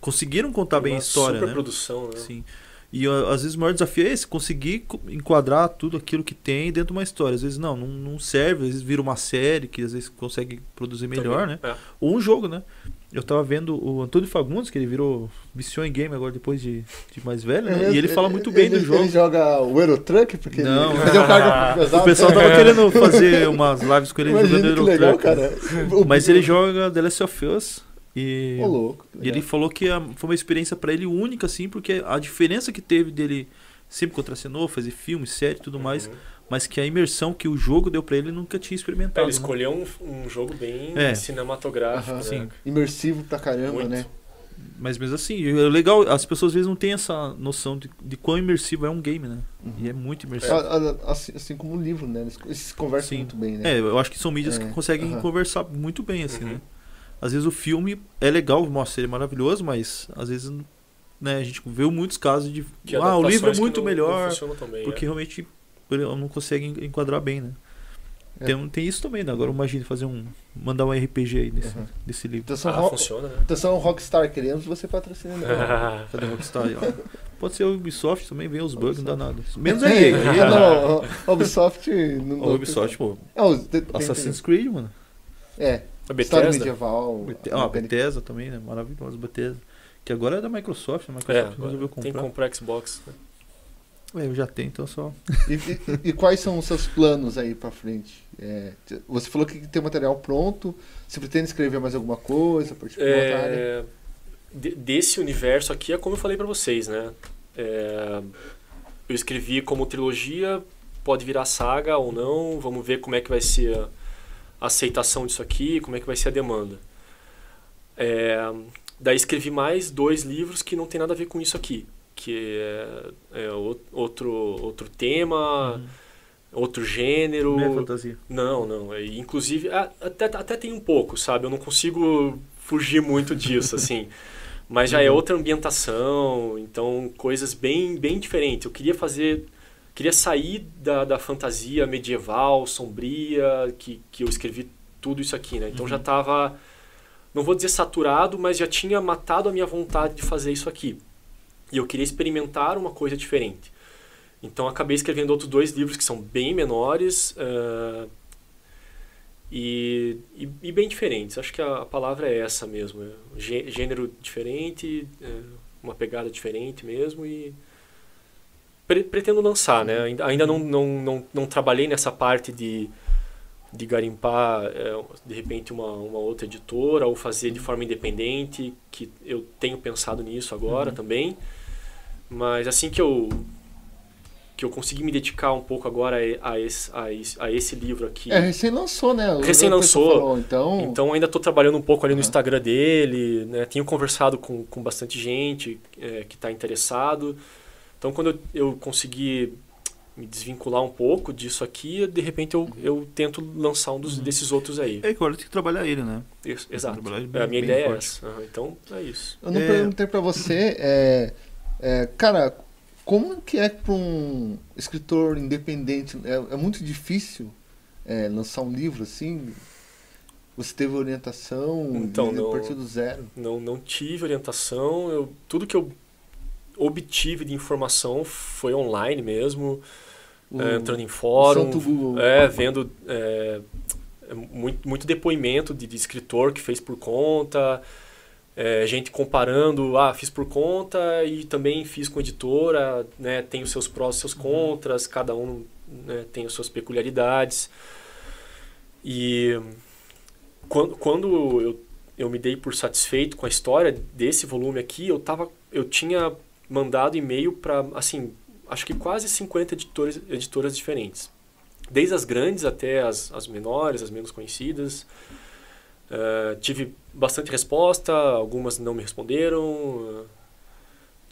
conseguiram contar bem a história, né? Uma superprodução, né? Sim. E às vezes o maior desafio é esse, conseguir enquadrar tudo aquilo que tem dentro de uma história. Às vezes não serve, às vezes vira uma série que às vezes consegue produzir melhor, né? Ou um jogo, né? Eu tava vendo o Antônio Fagundes, que ele viciou em game agora depois de mais velho, né? E ele fala muito bem do jogo. Ele joga o Euro Truck, porque ele fazia um cargo pesado. O pessoal tava querendo fazer umas lives com ele jogando Euro Truck. Cara. Mas ele joga The Last of Us. E ele falou que foi uma experiência pra ele única, assim, porque a diferença que teve dele sempre contracenou, fazer filme, série e tudo mais, mas que a imersão que o jogo deu pra ele nunca tinha experimentado. Ele escolheu um jogo bem cinematográfico, né? Imersivo pra caramba, muito, né? Mas mesmo assim, é legal, as pessoas às vezes não têm essa noção de quão imersivo é um game, né? E é muito imersivo. Assim como o livro, né? Eles conversam muito bem, né? Eu acho que são mídias que conseguem conversar muito bem, assim, né? Às vezes o filme é legal, mostra, ele é maravilhoso, mas às vezes, né, a gente vê muitos casos de... o livro é muito melhor, porque realmente não consegue enquadrar bem, né? Tem isso também, né? Agora imagina mandar um RPG aí desse livro. Funciona, né? Então Rockstar, queremos você patrocinar. Cadê Rockstar aí, ó? Pode ser o Ubisoft também, vem os bugs, não dá nada. Menos aí. Ubisoft... Ubisoft, Assassin's Creed, mano. A Bethesda. História medieval. A Bethesda também, né? Maravilhosa Bethesda. Que agora é da Microsoft, né? Microsoft resolveu comprar. Tem que comprar Xbox. Eu já tenho, então só... E quais são os seus planos aí pra frente? Você falou que tem material pronto. Você pretende escrever mais alguma coisa? Desse universo aqui é como eu falei pra vocês, né? Eu escrevi como trilogia, pode virar saga ou não. Vamos ver como é que vai ser... a aceitação disso aqui, como é que vai ser a demanda. Daí escrevi mais 2 livros que não tem nada a ver com isso aqui, que é outro tema, outro gênero. Não é fantasia? Não. Inclusive, até tem um pouco, sabe? Eu não consigo fugir muito disso, assim. Mas já é outra ambientação, então coisas bem, bem diferentes. Eu queria fazer... Queria sair da fantasia medieval, sombria, que eu escrevi tudo isso aqui, né? Então já estava, não vou dizer saturado, mas já tinha matado a minha vontade de fazer isso aqui. E eu queria experimentar uma coisa diferente. Então acabei escrevendo outros 2 livros que são bem menores e bem diferentes. Acho que a palavra é essa mesmo. Gênero diferente, uma pegada diferente mesmo e... pretendo lançar, né? Ainda não trabalhei nessa parte de garimpar, de repente, uma outra editora ou fazer de forma independente, que eu tenho pensado nisso agora também. Mas assim que eu consegui me dedicar um pouco agora a esse livro aqui... recém lançou, né? Recém lançou. Então ainda estou trabalhando um pouco ali no Instagram dele, né? Tenho conversado com bastante gente que está interessado... Então, quando eu conseguir me desvincular um pouco disso aqui, de repente eu tento lançar desses outros aí. Agora tem que trabalhar ele, né? Isso, exato. A minha ideia é essa. Então, é isso. Eu não perguntei pra você, cara, como que é pra um escritor independente? É muito difícil lançar um livro assim? Você teve orientação então, a partir do zero? Não tive orientação. Tudo que eu obtive de informação foi online mesmo, entrando em fórum, vendo muito depoimento de escritor que fez por conta, gente comparando, fiz por conta e também fiz com editora, né, tem os seus prós e seus contras, cada um, né, tem as suas peculiaridades. E quando eu me dei por satisfeito com a história desse volume aqui, eu tinha mandado e-mail para, assim, acho que quase 50 editoras diferentes. Desde as grandes até as menores, as menos conhecidas. Tive bastante resposta, algumas não me responderam.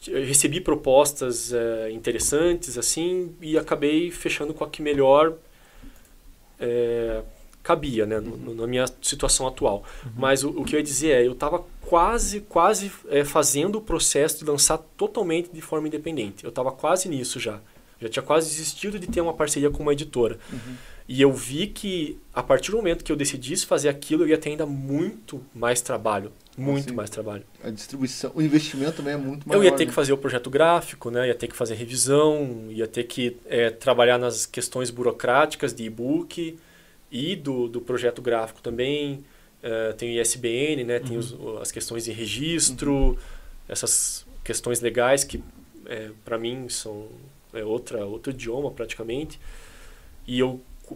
Eu recebi propostas interessantes, assim, e acabei fechando com a que melhor cabia, né, na minha situação atual. Mas o que eu ia dizer eu estava quase fazendo o processo de lançar totalmente de forma independente. Eu estava quase nisso já. Já tinha quase desistido de ter uma parceria com uma editora. E eu vi que, a partir do momento que eu decidisse fazer aquilo, eu ia ter ainda muito mais trabalho. Muito mais trabalho. A distribuição, o investimento também é muito maior. Eu ia ter que fazer o projeto gráfico, né? Ia ter que fazer revisão, ia ter que trabalhar nas questões burocráticas de e-book e do projeto gráfico também. Tem o ISBN, né? Tem as questões de registro, essas questões legais que, para mim, são outro idioma praticamente. E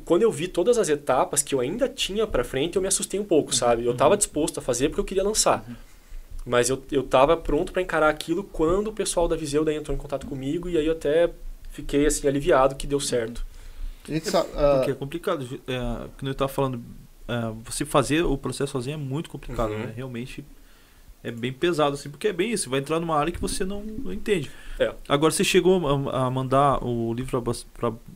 quando eu vi todas as etapas que eu ainda tinha para frente, eu me assustei um pouco, sabe? Eu estava disposto a fazer porque eu queria lançar. Mas eu estava pronto para encarar aquilo quando o pessoal da Viseu entrou em contato comigo, e aí eu até fiquei assim aliviado que deu certo. Porque é complicado, como eu estava falando, você fazer o processo sozinho é muito complicado, né? Realmente é bem pesado, assim, porque é bem isso, vai entrar numa área que você não entende. Agora, você chegou a mandar o livro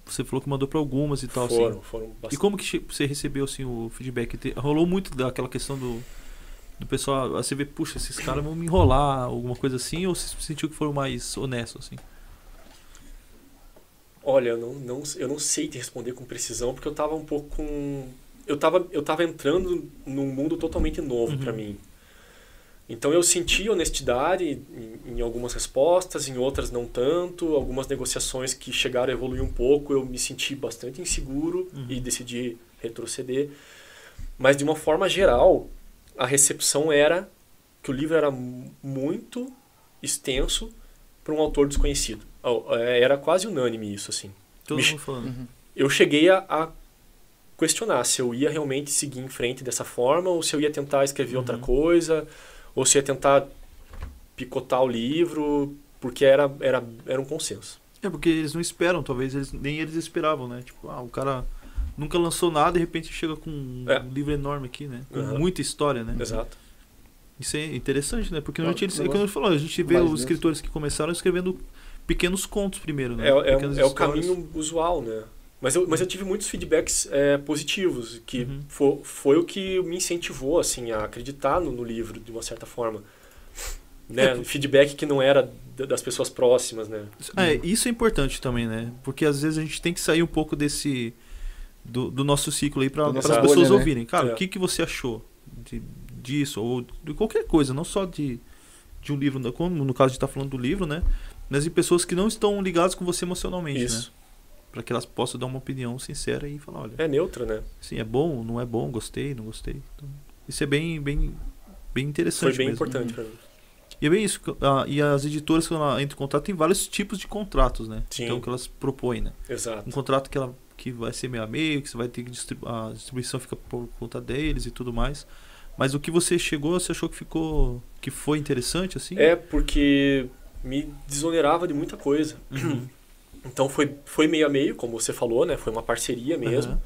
você falou que mandou para algumas e tal. Foram bastante. E como que você recebeu, assim, o feedback? Rolou muito daquela questão do pessoal, você vê, puxa, esses caras vão me enrolar, alguma coisa assim, ou você sentiu que foram mais honestos, assim? Olha, eu não sei te responder com precisão, porque eu tava um pouco com... Eu tava entrando num mundo totalmente novo para mim. Então, eu senti honestidade em algumas respostas, em outras não tanto. Algumas negociações que chegaram a evoluir um pouco, eu me senti bastante inseguro e decidi retroceder. Mas, de uma forma geral, a recepção era que o livro era muito extenso para um autor desconhecido. Era quase unânime isso, assim. Todo mundo falando. Eu cheguei a questionar se eu ia realmente seguir em frente dessa forma, ou se eu ia tentar escrever outra coisa, ou se ia tentar picotar o livro, porque era um consenso. Porque eles não esperam, talvez nem eles esperavam, né? Tipo, o cara nunca lançou nada e de repente chega com um livro enorme aqui, né? Com muita história, né? Exato. Isso é interessante, né? Porque normalmente eles, como eu falei, a gente vê os escritores que começaram escrevendo pequenos contos primeiro, né? É o caminho usual, né? Mas eu tive muitos feedbacks positivos, que foi o que me incentivou, assim, a acreditar no livro, de uma certa forma. Né? Feedback que não era das pessoas próximas, né? Isso é importante também, né? Porque às vezes a gente tem que sair um pouco desse... do nosso ciclo aí, para as pessoas ouvirem. Cara, o que você achou disso? Ou de qualquer coisa, não só de um livro, como no caso de estar falando do livro, né? Mas de pessoas que não estão ligadas com você emocionalmente, isso, né? Para que elas possam dar uma opinião sincera e falar, olha... É neutra, né? Sim, é bom, não é bom, gostei, não gostei. Então, isso é bem interessante. Foi bem mesmo, importante para mim. E é bem isso. E as editoras, quando ela entra em contato, tem vários tipos de contratos, né? Sim. Então, que elas propõem, né? Exato. Um contrato que vai ser meio a meio, que você vai ter que a distribuição fica por conta deles e tudo mais. Mas o que você chegou, você achou que ficou... que foi interessante, assim? Porque me desonerava de muita coisa. Então, foi meio a meio, como você falou, né? Foi uma parceria mesmo.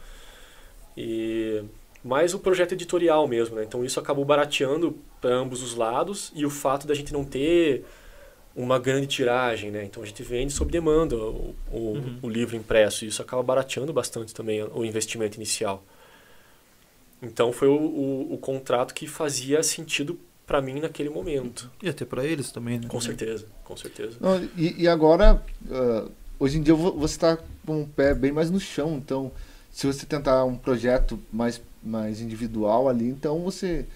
E mais o projeto editorial mesmo, né? Então, isso acabou barateando para ambos os lados. E o fato da gente não ter uma grande tiragem, né? Então, a gente vende sob demanda o livro impresso. E isso acaba barateando bastante também o investimento inicial. Então, foi o contrato que fazia sentido para mim naquele momento. E até para eles também, né? Com certeza, com certeza. Não, e agora... Hoje em dia você está com o pé bem mais no chão, então se você tentar um projeto mais mais individual ali, então você...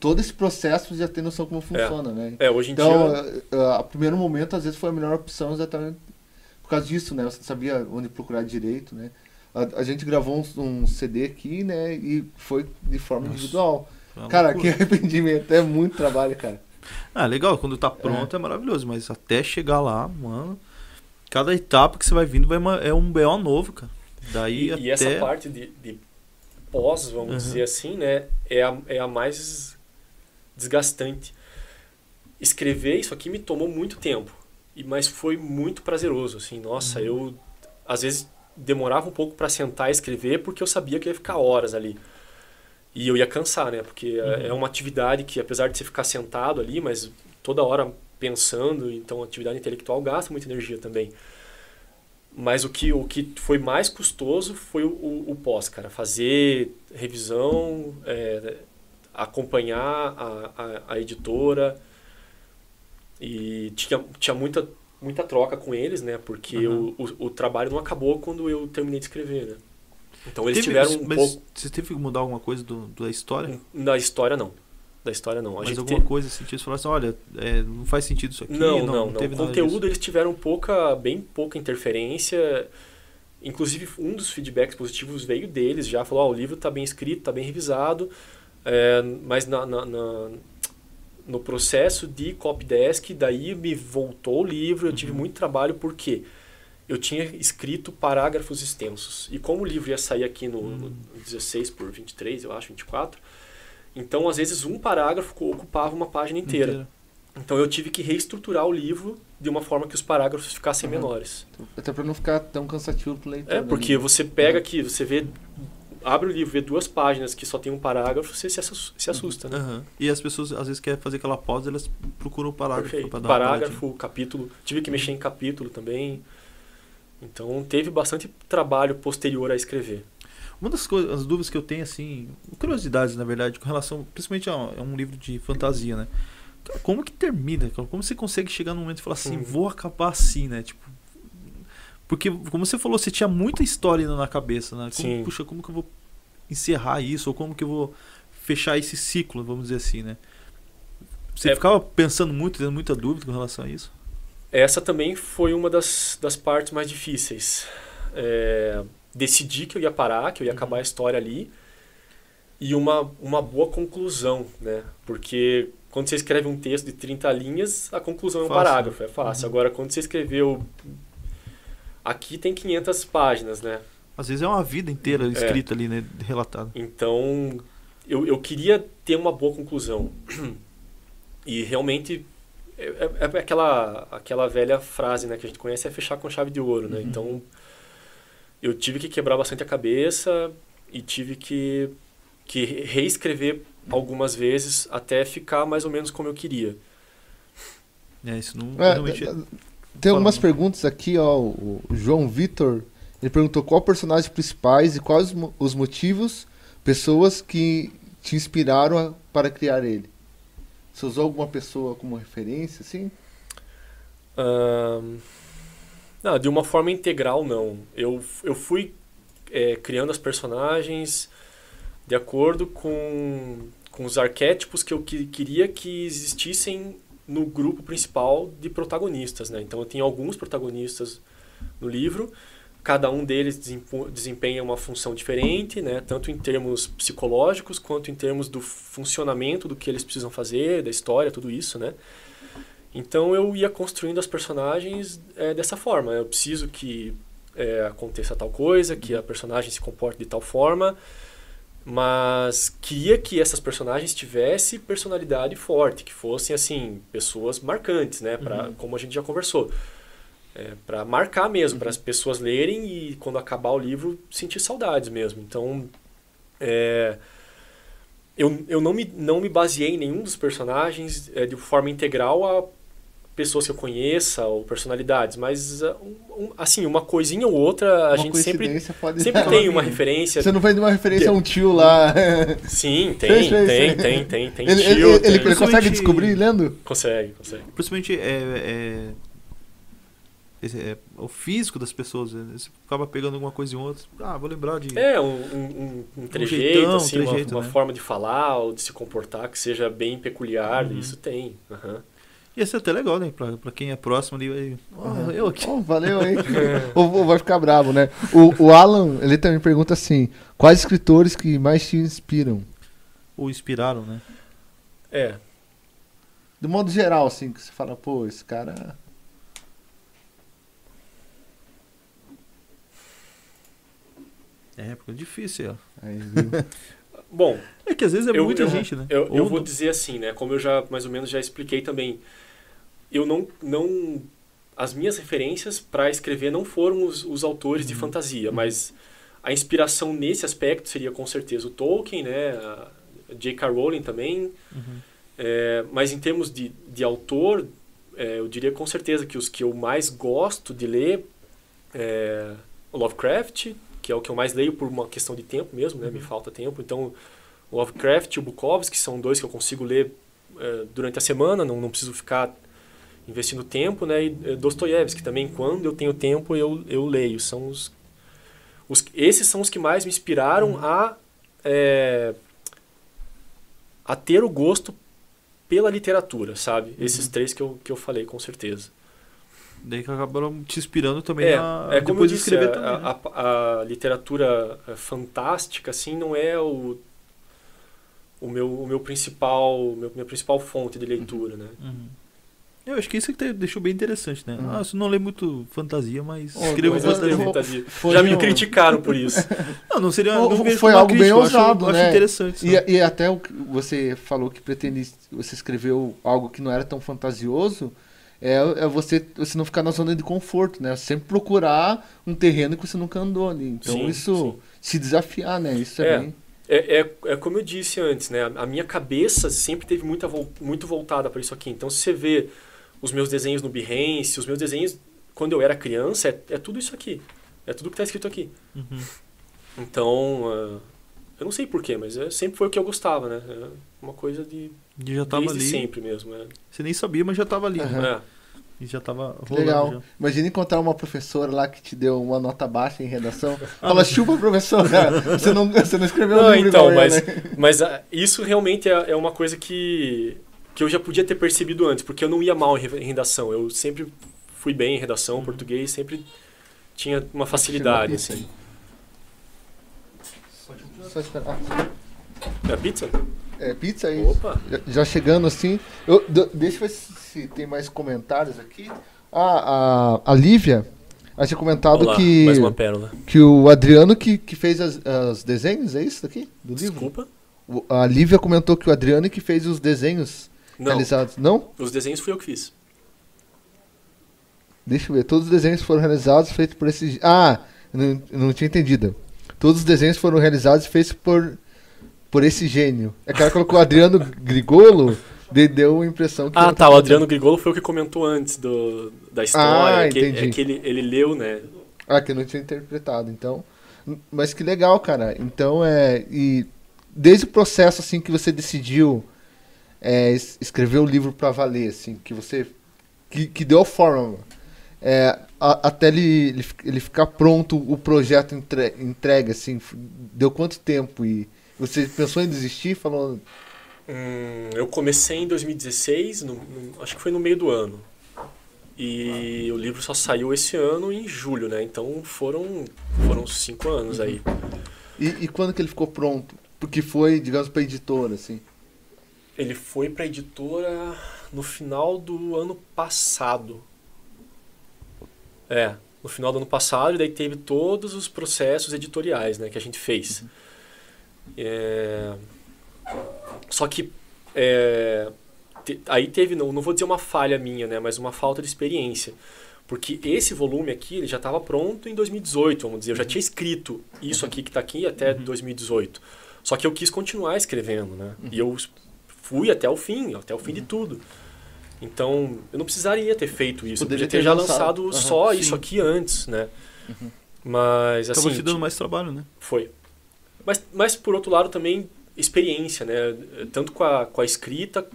Todo esse processo já tem noção como funciona, né? É, hoje em dia... Então, a primeiro momento, às vezes, foi a melhor opção exatamente por causa disso, né? Você não sabia onde procurar direito, né? A gente gravou um CD aqui, né? E foi de forma individual. Cara, que arrependimento. É muito trabalho, cara. Ah, legal. Quando tá pronto é maravilhoso, mas até chegar lá, mano... Cada etapa que você vai vindo é um BO novo, cara. Daí até... e essa parte de pós, vamos dizer assim, né? É a mais desgastante. Escrever isso aqui me tomou muito tempo, mas foi muito prazeroso. Assim, nossa, eu às vezes demorava um pouco para sentar e escrever porque eu sabia que eu ia ficar horas ali. E eu ia cansar, né? Porque é uma atividade que, apesar de você ficar sentado ali, mas toda hora... pensando, então a atividade intelectual gasta muita energia também. Mas o que foi mais custoso foi o pós, cara. Fazer revisão, acompanhar a editora. E tinha muita troca com eles, né? Porque o trabalho não acabou quando eu terminei de escrever, né? Então eles tiveram um pouco... Você teve que mudar alguma coisa da história? Na história, não. Da história não. Mas alguma coisa sentido, você falou assim, olha, não faz sentido isso aqui. Não. Teve nada conteúdo disso. Eles tiveram bem pouca interferência. Inclusive, um dos feedbacks positivos veio deles, já falou, o livro está bem escrito, está bem revisado, mas no processo de copydesk, daí me voltou o livro, eu tive muito trabalho, porque eu tinha escrito parágrafos extensos. E como o livro ia sair aqui no 16/23, eu acho, 24... Então, às vezes, um parágrafo ocupava uma página inteira. Então, eu tive que reestruturar o livro de uma forma que os parágrafos ficassem menores. Até para não ficar tão cansativo para o leitor. Porque você pega aqui, você vê... Abre o livro, vê 2 páginas que só tem um parágrafo, você se assusta, né? E as pessoas, às vezes, querem fazer aquela pausa, elas procuram o parágrafo. Pra dar parágrafo, capítulo... Tive que mexer em capítulo também. Então, teve bastante trabalho posterior a escrever. Uma das coisas, as dúvidas que eu tenho, assim, curiosidades, na verdade, com relação, principalmente a um livro de fantasia, né? Como que termina? Como você consegue chegar num momento e falar assim, vou acabar assim, né? Tipo, porque, como você falou, você tinha muita história na cabeça, né? Puxa, como que eu vou encerrar isso? Ou como que eu vou fechar esse ciclo, vamos dizer assim, né? Você ficava pensando muito, tendo muita dúvida com relação a isso? Essa também foi uma das partes mais difíceis. Decidi que eu ia parar, que eu ia acabar a história ali, e uma boa conclusão, né? Porque quando você escreve um texto de 30 linhas, a conclusão é um parágrafo, é fácil. Agora, quando você escreveu... Aqui tem 500 páginas, né? Às vezes é uma vida inteira escrita ali, né? Relatada. Então, eu queria ter uma boa conclusão. E realmente, é aquela velha frase, né, que a gente conhece, é fechar com chave de ouro, né? Então... Eu tive que quebrar bastante a cabeça e tive que reescrever algumas vezes até ficar mais ou menos como eu queria. Isso não... Tem algumas perguntas aqui, ó. O João Vitor, ele perguntou qual personagens principais e quais os motivos, pessoas que te inspiraram para criar ele. Você usou alguma pessoa como referência, assim? Não, de uma forma integral, não. Eu fui criando as personagens de acordo com os arquétipos que eu queria que existissem no grupo principal de protagonistas, né? Então, eu tenho alguns protagonistas no livro. Cada um deles desempenha uma função diferente, né? Tanto em termos psicológicos quanto em termos do funcionamento do que eles precisam fazer, da história, tudo isso, né? Então, eu ia construindo as personagens dessa forma. Eu preciso que aconteça tal coisa, que a personagem se comporte de tal forma, mas queria que essas personagens tivessem personalidade forte, que fossem, assim, pessoas marcantes, né? Pra, como a gente já conversou. Para marcar mesmo, para as pessoas lerem e, quando acabar o livro, sentir saudades mesmo. Então, eu não me baseei em nenhum dos personagens de forma integral a pessoas que eu conheça ou personalidades, mas assim, uma coisinha ou outra a gente sempre tem uma referência. Você não faz uma referência a um tio lá? Sim, tem tio. Ele consegue descobrir lendo? Consegue. Principalmente o físico das pessoas. Você acaba pegando alguma coisa em outra. Ah, vou lembrar de... um trejeito, jeitão, assim, trejeito, uma forma de falar ou de se comportar que seja bem peculiar. Uhum. Isso tem. Uhum. Ia ser até legal, né? Pra quem é próximo ali. Oh, eu aqui. Oh, valeu, hein? Ou vai ficar bravo, né? O Alan, ele também pergunta assim: quais escritores que mais te inspiram? Ou inspiraram, né? É. Do modo geral, assim, que você fala, pô, esse cara... É difícil, ó. Aí, viu? Bom... É que às vezes muita gente, né? Eu vou dizer assim, né? Como eu já, mais ou menos, já expliquei também. Eu não... As minhas referências para escrever não foram os autores de fantasia, mas a inspiração nesse aspecto seria, com certeza, o Tolkien, né? A J.K. Rowling também. Mas em termos de autor, eu diria com certeza que os que eu mais gosto de ler é o Lovecraft, que é o que eu mais leio por uma questão de tempo mesmo, né? Me falta tempo. Então, o Lovecraft e o Bukowski são dois que eu consigo ler durante a semana, não preciso ficar investindo tempo, né? E Dostoiévski também, quando eu tenho tempo, eu leio. São esses são os que mais me inspiraram a ter o gosto pela literatura, sabe? Esses três que eu falei, com certeza. Daí que acabaram te inspirando também como eu disse, escrever também, né? A literatura fantástica, assim, não é minha principal fonte de leitura, né? Eu acho que isso que deixou bem interessante, né? Você não lê muito fantasia, mas escrevo fantasia. Já me criticaram por isso. Não seria... Foi algo bem ousado, né? Acho interessante. E até você falou que você escreveu algo que não era tão fantasioso... É você não ficar na zona de conforto, né? Sempre procurar um terreno que você nunca andou ali. Então, se desafiar, né? Isso é bem... É como eu disse antes, né? A minha cabeça sempre teve muito voltada para isso aqui. Então, se você vê os meus desenhos no Behance, os meus desenhos quando eu era criança, é tudo isso aqui. É tudo que está escrito aqui. Então, eu não sei porquê, mas sempre foi o que eu gostava, né? Uma coisa de... já tava desde ali. Sempre mesmo, né? Você nem sabia, mas já tava ali. Né? E já tava rolando. Legal. Já. Imagina encontrar uma professora lá que te deu uma nota baixa em redação. Fala, chupa, professora, você não escreveu o livro. Então, mas isso realmente é uma coisa que eu já podia ter percebido antes, porque eu não ia mal em redação. Eu sempre fui bem em redação, português, sempre tinha uma facilidade. Assim. Só esperar. É pizza? É, pizza aí. Opa. Já chegando assim. Deixa eu ver se tem mais comentários aqui. A Lívia tinha comentado mais uma pérola. Que o Adriano que fez os desenhos, é isso daqui? Do livro? Desculpa. A Lívia comentou que o Adriano que fez os desenhos realizados. Não? Os desenhos fui eu que fiz. Deixa eu ver. Todos os desenhos foram realizados, feitos por esse... não tinha entendido. Todos os desenhos foram realizados e feitos por esse gênio. É que ela colocou o Adriano Grigolo, deu a impressão que... O Adriano Grigolo foi o que comentou antes da história. Entendi. Que ele leu, né? Que eu não tinha interpretado, então... Mas que legal, cara. Então, e desde o processo, assim, que você decidiu escrever o livro pra valer, assim, que você... Que deu a forma, até ele ficar pronto, o projeto entregue, assim, deu quanto tempo e... Você pensou em desistir? Falou... eu comecei em 2016, acho que foi no meio do ano. E o livro só saiu esse ano em julho, né? Então foram 5 anos aí. E quando que ele ficou pronto? Porque foi, digamos, para a editora, assim? Ele foi para a editora no final do ano passado. No final do ano passado, e daí teve todos os processos editoriais, né, que a gente fez. Só que aí teve, não vou dizer uma falha minha, né, mas uma falta de experiência, porque esse volume aqui ele já estava pronto em 2018, vamos dizer. Eu já tinha escrito isso aqui que está aqui até 2018, só que eu quis continuar escrevendo, né? E eu fui até o fim de tudo. Então eu não precisaria ter feito isso, poderia ter já lançado só isso aqui antes, né? Mas assim, acabou te dando mais trabalho, né? Foi. Mas, por outro lado, também experiência, né? Tanto com a escrita,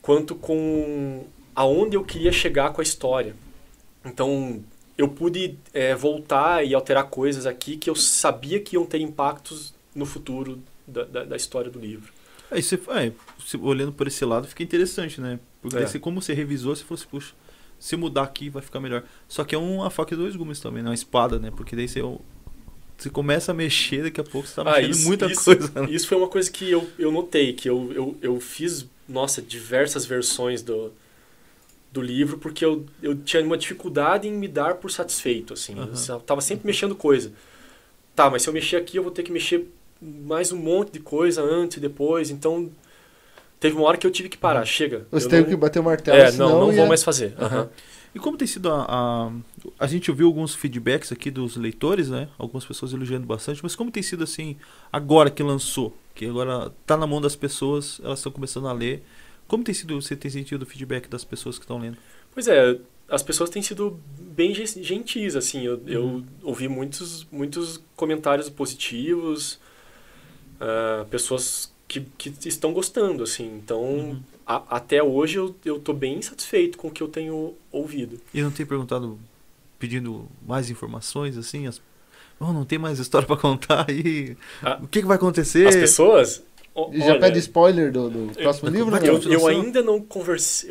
quanto com aonde eu queria chegar com a história. Então, eu pude voltar e alterar coisas aqui que eu sabia que iam ter impactos no futuro da história do livro. Aí você, olhando por esse lado, fica interessante, né? Porque daí, como você revisou, você falou assim, puxa, se mudar aqui vai ficar melhor. Só que é uma faca de dois gumes também, né? Uma espada, né? Porque daí você começa a mexer, daqui a pouco você tá mexendo muita coisa. Né? Isso foi uma coisa que eu notei, que eu fiz, nossa, diversas versões do livro, porque eu tinha uma dificuldade em me dar por satisfeito, assim. Eu tava sempre mexendo coisa. Tá, mas se eu mexer aqui, eu vou ter que mexer mais um monte de coisa antes e depois, então teve uma hora que eu tive que parar, chega. Você teve que bater o martelo, não vou mais fazer. E como tem sido a gente ouviu alguns feedbacks aqui dos leitores, né? Algumas pessoas elogiando bastante, mas como tem sido assim agora que lançou, que agora tá na mão das pessoas, elas estão começando a ler, como tem sido, você tem sentido o feedback das pessoas que estão lendo? Pois é, as pessoas têm sido bem gentis, assim, eu ouvi muitos comentários positivos. Pessoas que estão gostando, assim. Então, até hoje eu tô bem satisfeito com o que eu tenho ouvido. E não tem perguntado, pedindo mais informações, assim? Não tem mais história para contar aí? O que vai acontecer? As pessoas... Olha, já pede spoiler do próximo livro? Eu ainda não conversei...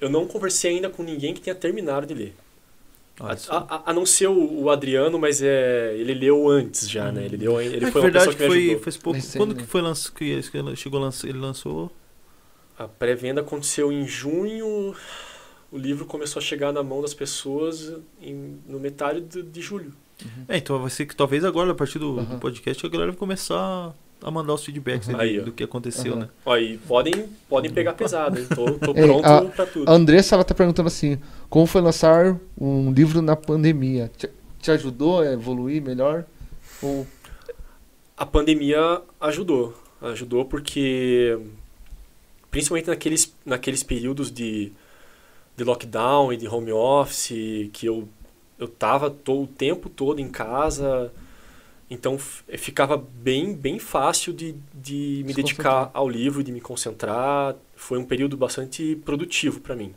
Eu não conversei ainda com ninguém que tenha terminado de ler. A não ser o Adriano, mas ele leu antes já, né? Ele foi uma pessoa que me ajudou. Faz pouco. Quando que foi ele lançou? A pré-venda aconteceu em junho, o livro começou a chegar na mão das pessoas no metade de julho. Então vai ser que talvez agora, a partir do podcast, a galera vai começar a mandar os feedbacks do que aconteceu, né? Aí podem pegar pesado, hein? Tô pronto pra tudo. A Andressa, ela tá perguntando assim, como foi lançar um livro na pandemia? Te ajudou a evoluir melhor? Ou... A pandemia ajudou. Ajudou porque, principalmente naqueles períodos de lockdown e de home office, que eu tava o tempo todo em casa... Então, ficava bem fácil de me dedicar ao livro, de me concentrar. Foi um período bastante produtivo para mim.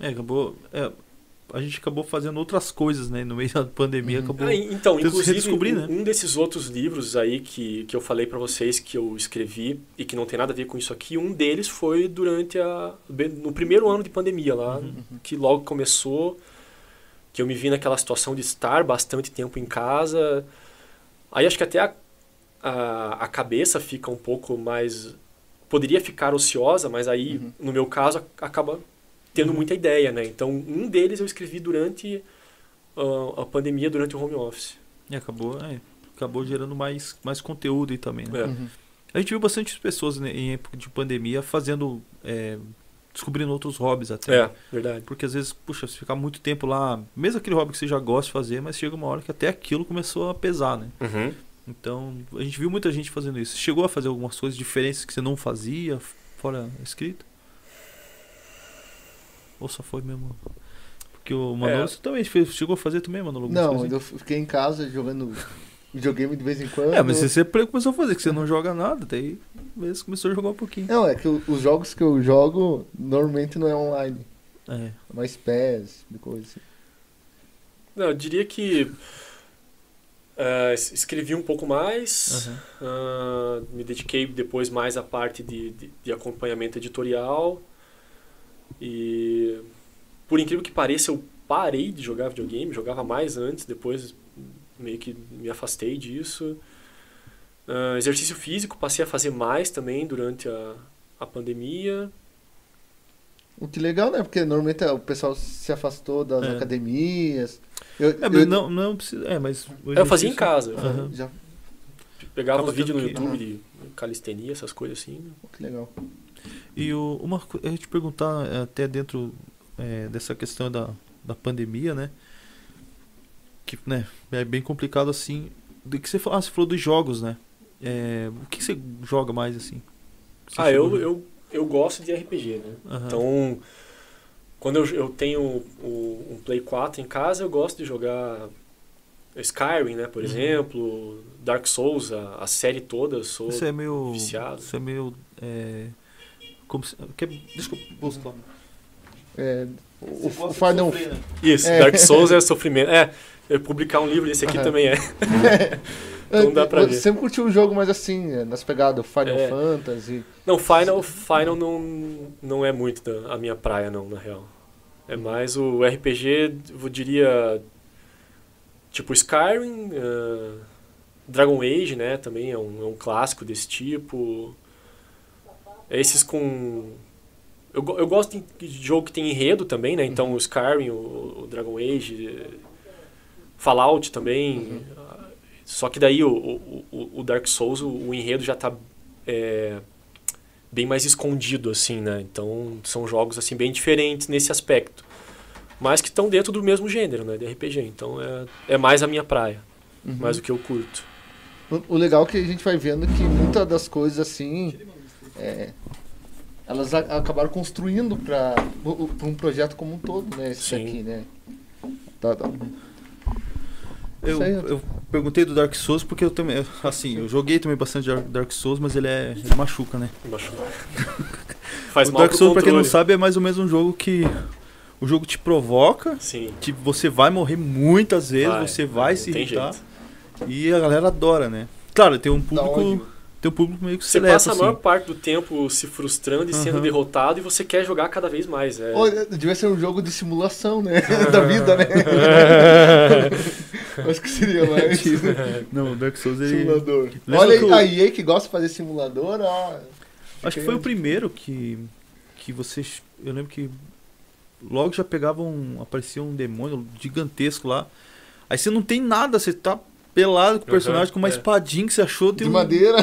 A gente acabou fazendo outras coisas, né? No meio da pandemia, acabou... Então, inclusive, né? Um desses outros livros aí que eu falei para vocês, que eu escrevi e que não tem nada a ver com isso aqui, um deles foi durante no primeiro ano de pandemia lá, que logo começou, que eu me vi naquela situação de estar bastante tempo em casa... Aí acho que até a cabeça fica um pouco mais... Poderia ficar ociosa, mas aí, no meu caso, acaba tendo muita ideia, né? Então, um deles eu escrevi durante a pandemia, durante o home office. E acabou gerando mais conteúdo aí também, né? A gente viu bastante pessoas, né, em época de pandemia fazendo... descobrindo outros hobbies até. Verdade. Porque às vezes, puxa, se ficar muito tempo lá, mesmo aquele hobby que você já gosta de fazer, mas chega uma hora que até aquilo começou a pesar, né? Então, a gente viu muita gente fazendo isso. Chegou a fazer algumas coisas diferentes que você não fazia, fora escrito? Ou só foi mesmo? Porque o Manolo, você também chegou a fazer também, Manolo? Não, eu fiquei em casa jogando... videogame de vez em quando. Mas você começou a fazer, que você não joga nada, daí você começou a jogar um pouquinho. Não, é que os jogos que eu jogo normalmente não é online. É mais PES, de coisa assim. Não, eu diria que escrevi um pouco mais, me dediquei depois mais à parte de acompanhamento editorial e, por incrível que pareça, eu parei de jogar videogame, jogava mais antes, depois... meio que me afastei disso. Exercício físico, passei a fazer mais também durante a pandemia. O que legal, né? Porque normalmente o pessoal se afastou das academias. Mas eu fazia em casa. Já pegava um vídeo no YouTube de calistenia, essas coisas assim. Né? Que legal. E eu ia te perguntar, até dentro dessa questão da pandemia, né? Que, né, é bem complicado assim. Do que você falou dos jogos, né? O que você joga mais assim? Eu gosto de RPG, né? Então, quando eu tenho um Play 4 em casa, eu gosto de jogar Skyrim, né? Por exemplo, Dark Souls, a série toda, eu sou viciado. Você é meio... Desculpa, buscar. O Fardão. Sofrer, né? Isso, Dark Souls é sofrimento. É, eu publicar um livro, esse aqui também é. Então dá pra ver. Você sempre curtiu o jogo, mas assim, nas pegadas, Final Fantasy. Não, Final não é muito a minha praia, não, na real. É mais o RPG, eu diria. Tipo Skyrim, Dragon Age, né? Também é um clássico desse tipo. Esses com. Eu gosto de jogo que tem enredo também, né? Então o Skyrim, o Dragon Age, Fallout também. Só que daí o Dark Souls, o enredo já tá bem mais escondido, assim, né? Então são jogos assim, bem diferentes nesse aspecto. Mas que estão dentro do mesmo gênero, né? De RPG. Então é mais a minha praia. Mais o que eu curto. O legal é que a gente vai vendo que muitas das coisas assim... elas acabaram construindo para um projeto como um todo, né? Esse aqui, né? Tá. Eu perguntei do Dark Souls porque eu também... Assim, eu joguei também bastante Dark Souls, mas ele machuca, né? Machuca. Faz mal pro controle. O Dark Souls, pra quem não sabe, é mais ou menos um jogo que... O jogo te provoca, tipo, você vai morrer muitas vezes, você vai se irritar. E a galera adora, né? Claro, tem um público meio que você seleto, passa a maior parte do tempo se frustrando e sendo derrotado, e você quer jogar cada vez mais. Devia ser um jogo de simulação, né? Da vida, né? Acho que seria mais. Não, o Dark Souls é simulador. Olha a EA que gosta de fazer simulador. Acho que foi o primeiro que vocês... Eu lembro que... Logo já pegava aparecia um demônio gigantesco lá. Aí você não tem nada, você tá pelado com o personagem, com uma espadinha que você achou. De madeira.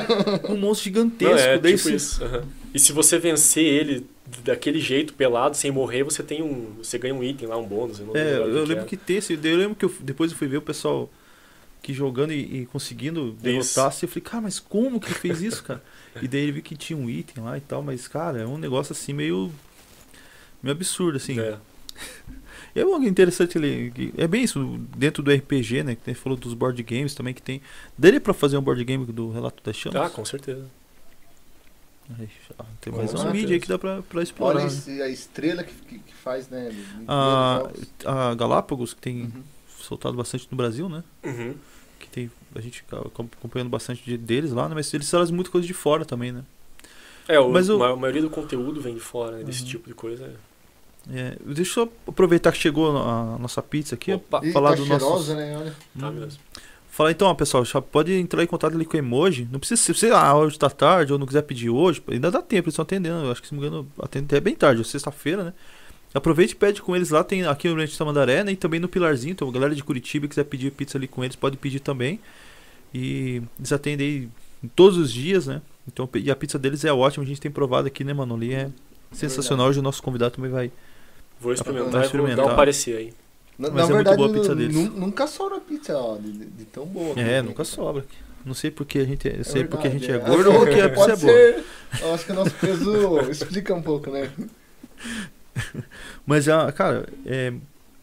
Um monstro gigantesco. Não, daí tipo isso. E se você vencer ele daquele jeito, pelado, sem morrer, você ganha um item lá, um bônus. Eu lembro que tem esse. Eu lembro que depois eu fui ver o pessoal que jogando e conseguindo derrotar. Eu falei, cara, mas como que ele fez isso, cara? E daí ele viu que tinha um item lá e tal, mas, cara, é um negócio assim meio absurdo, assim. É algo interessante ele. É bem isso, dentro do RPG, né? Que falou dos board games também que tem. Daria pra fazer um board game do Relato das Chamas? Ah, com certeza. Tem mais uns mídias aí que dá pra explorar. Olha a estrela que faz, né? A Galápagos, que tem soltado bastante no Brasil, né? Que tem. A gente acompanhando bastante deles lá, né? Mas eles trazem muita coisa de fora também, né? A maioria do conteúdo vem de fora, né? Desse tipo de coisa. Deixa eu só aproveitar que chegou a nossa pizza aqui. Opa, falar tá do nosso, né? Olha. Tá mesmo. Falar então, pessoal, já pode entrar em contato ali com o Emoji. Não precisa, se você hoje tá tarde ou não quiser pedir hoje, ainda dá tempo, eles estão atendendo. Eu acho que, se não me engano, atende até bem tarde, sexta-feira, né? Aproveite e pede com eles lá, tem aqui no Oriente Tamandaré, né? E também no Pilarzinho. Então, a galera de Curitiba que quiser pedir pizza ali com eles, pode pedir também. E eles atendem aí todos os dias, né? Então, e a pizza deles é ótima, a gente tem provado aqui, né, mano? Ali é sensacional. Hoje o nosso convidado também vai... Vou experimentar. Vou dar um parecer aí. Mas é verdade, muito boa a pizza deles. Nunca sobra a pizza, ó, de tão boa. Nunca sobra. Não sei porque a gente é gordo ou que a pizza é boa. Eu acho que o nosso peso explica um pouco, né? Mas, cara,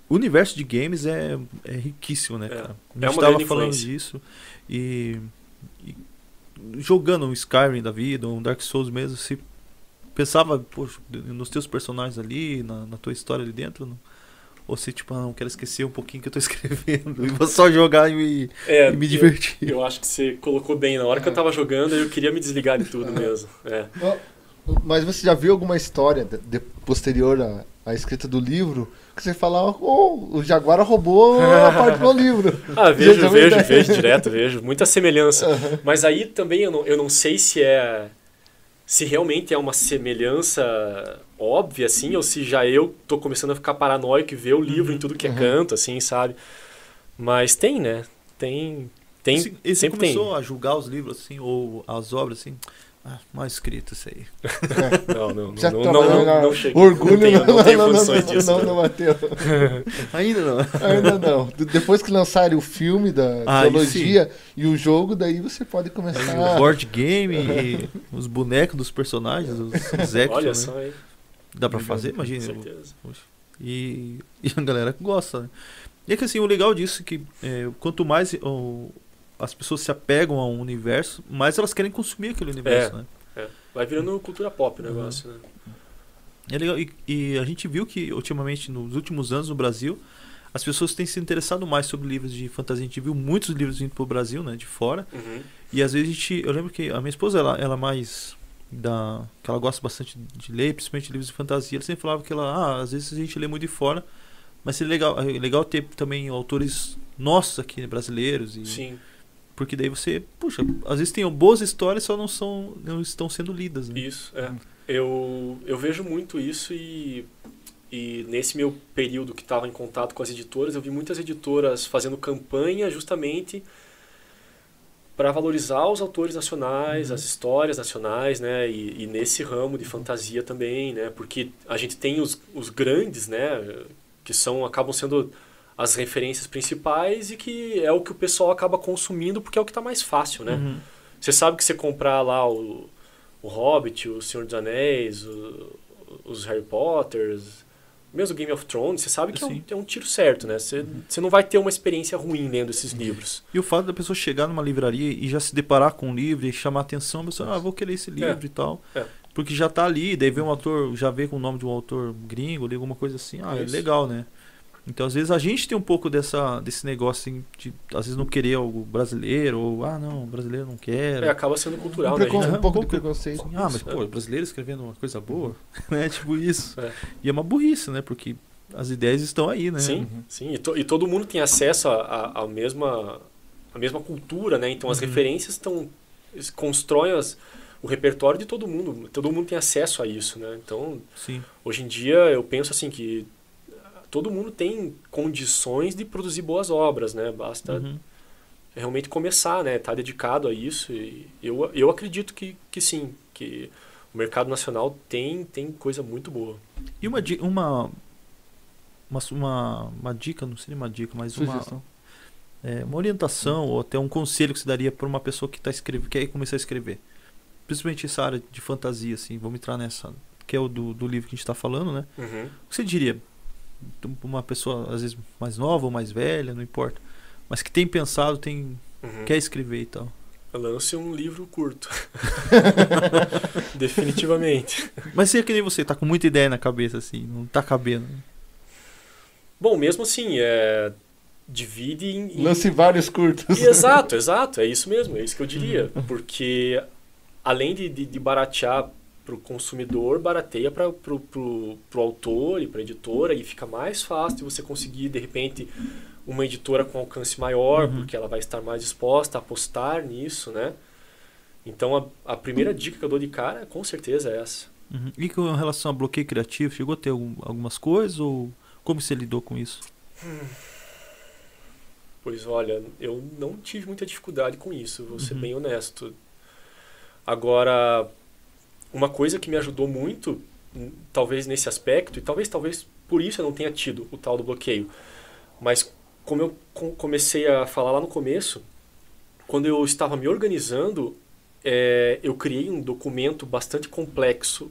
o universo de games é riquíssimo, né, cara? A gente tava falando disso e jogando um Skyrim da vida, um Dark Souls mesmo, se pensava, poxa, nos teus personagens ali, na tua história ali dentro, não? Ou se tipo, não quero esquecer um pouquinho que eu tô escrevendo e vou só jogar e me divertir. Eu acho que você colocou bem, na hora que eu tava jogando eu queria me desligar de tudo mesmo. Mas você já viu alguma história posterior à escrita do livro que você fala, o Jaguara roubou a parte do livro? Vejo muita semelhança. Mas aí também eu não sei se realmente é uma semelhança óbvia, assim, ou se já eu tô começando a ficar paranoico e ver o livro em tudo que é canto, assim, sabe? Mas tem, né? Tem e você sempre começou a julgar os livros, assim, ou as obras, assim... mal escrito isso aí. Não cheguei. Orgulho não tem condições disso. Não bateu. Ainda não. Ainda não. Depois que lançarem o filme da trilogia e o jogo, daí você pode começar... O board game, os bonecos dos personagens, os action. Olha só aí. Dá pra fazer, imagina. Com certeza. E a galera gosta, né? E é que assim, o legal disso é que quanto mais... as pessoas se apegam a um universo, mas elas querem consumir aquele universo, né? Vai virando cultura pop o negócio, né? É legal. E a gente viu que ultimamente, nos últimos anos no Brasil, as pessoas têm se interessado mais sobre livros de fantasia. A gente viu muitos livros vindo para o Brasil, né, de fora. Uhum. E às vezes a gente... Eu lembro que a minha esposa, ela mais... que ela gosta bastante de ler, principalmente livros de fantasia. Ela sempre falava que às vezes a gente lê muito de fora, mas é legal ter também autores nossos aqui, brasileiros. E, sim. Porque daí você... Puxa, às vezes tem boas histórias, só não estão sendo lidas. Né? Isso, é. Eu vejo muito isso e nesse meu período que estava em contato com as editoras, eu vi muitas editoras fazendo campanha justamente para valorizar os autores nacionais, as histórias nacionais, né? E nesse ramo de fantasia também, né? Porque a gente tem os grandes, né? Que acabam sendo as referências principais e que é o que o pessoal acaba consumindo porque é o que está mais fácil, né? Uhum. Você sabe que você comprar lá o Hobbit, o Senhor dos Anéis, os Harry Potters, mesmo o Game of Thrones, você sabe que é um tiro certo, né? Você não vai ter uma experiência ruim lendo esses livros. E o fato da pessoa chegar numa livraria e já se deparar com um livro e chamar a atenção, a pessoa, vou querer esse livro e tal. É. Porque já tá ali, daí vem um autor, já vê com o nome de um autor gringo, alguma coisa assim, é legal, né? Então, às vezes, a gente tem um pouco desse negócio assim, de, às vezes, não querer algo brasileiro, ou, não, brasileiro não quer. Acaba sendo cultural, né? Um pouco de preconceito. Mas, brasileiro escrevendo uma coisa boa, né? Tipo isso. É. E é uma burrice, né? Porque as ideias estão aí, né? Sim, sim. E todo mundo tem acesso à mesma cultura, né? Então, as referências constroem o repertório de todo mundo. Todo mundo tem acesso a isso, né? Então, sim. Hoje em dia, eu penso assim que todo mundo tem condições de produzir boas obras, né? Basta realmente começar, né? Tá dedicado a isso. E eu acredito que sim, que o mercado nacional tem coisa muito boa. E uma dica, não seria uma dica, mas uma orientação ou até um conselho que você daria para uma pessoa que quer começar a escrever, principalmente essa área de fantasia, assim, vamos entrar nessa, que é o do livro que a gente está falando, né? Uhum. O que você diria? Uma pessoa, às vezes, mais nova ou mais velha, não importa, mas que tem pensado, quer escrever e tal. Lance um livro curto. Definitivamente. Mas se é que nem você, tá com muita ideia na cabeça, assim, não tá cabendo. Bom, mesmo assim, divide em... Lance vários curtos. Exato, é isso mesmo, é isso que eu diria. Porque, além de baratear para o consumidor, barateia para o autor e para a editora, e fica mais fácil de você conseguir, de repente, uma editora com alcance maior, porque ela vai estar mais disposta a apostar nisso, né? Então, a primeira dica que eu dou de cara, com certeza, é essa. Uhum. E com relação a bloqueio criativo, chegou a ter algumas coisas, ou como você lidou com isso? Pois, olha, eu não tive muita dificuldade com isso, vou ser bem honesto. Agora... Uma coisa que me ajudou muito, talvez nesse aspecto, e talvez por isso eu não tenha tido o tal do bloqueio, mas como eu comecei a falar lá no começo, quando eu estava me organizando, eu criei um documento bastante completo,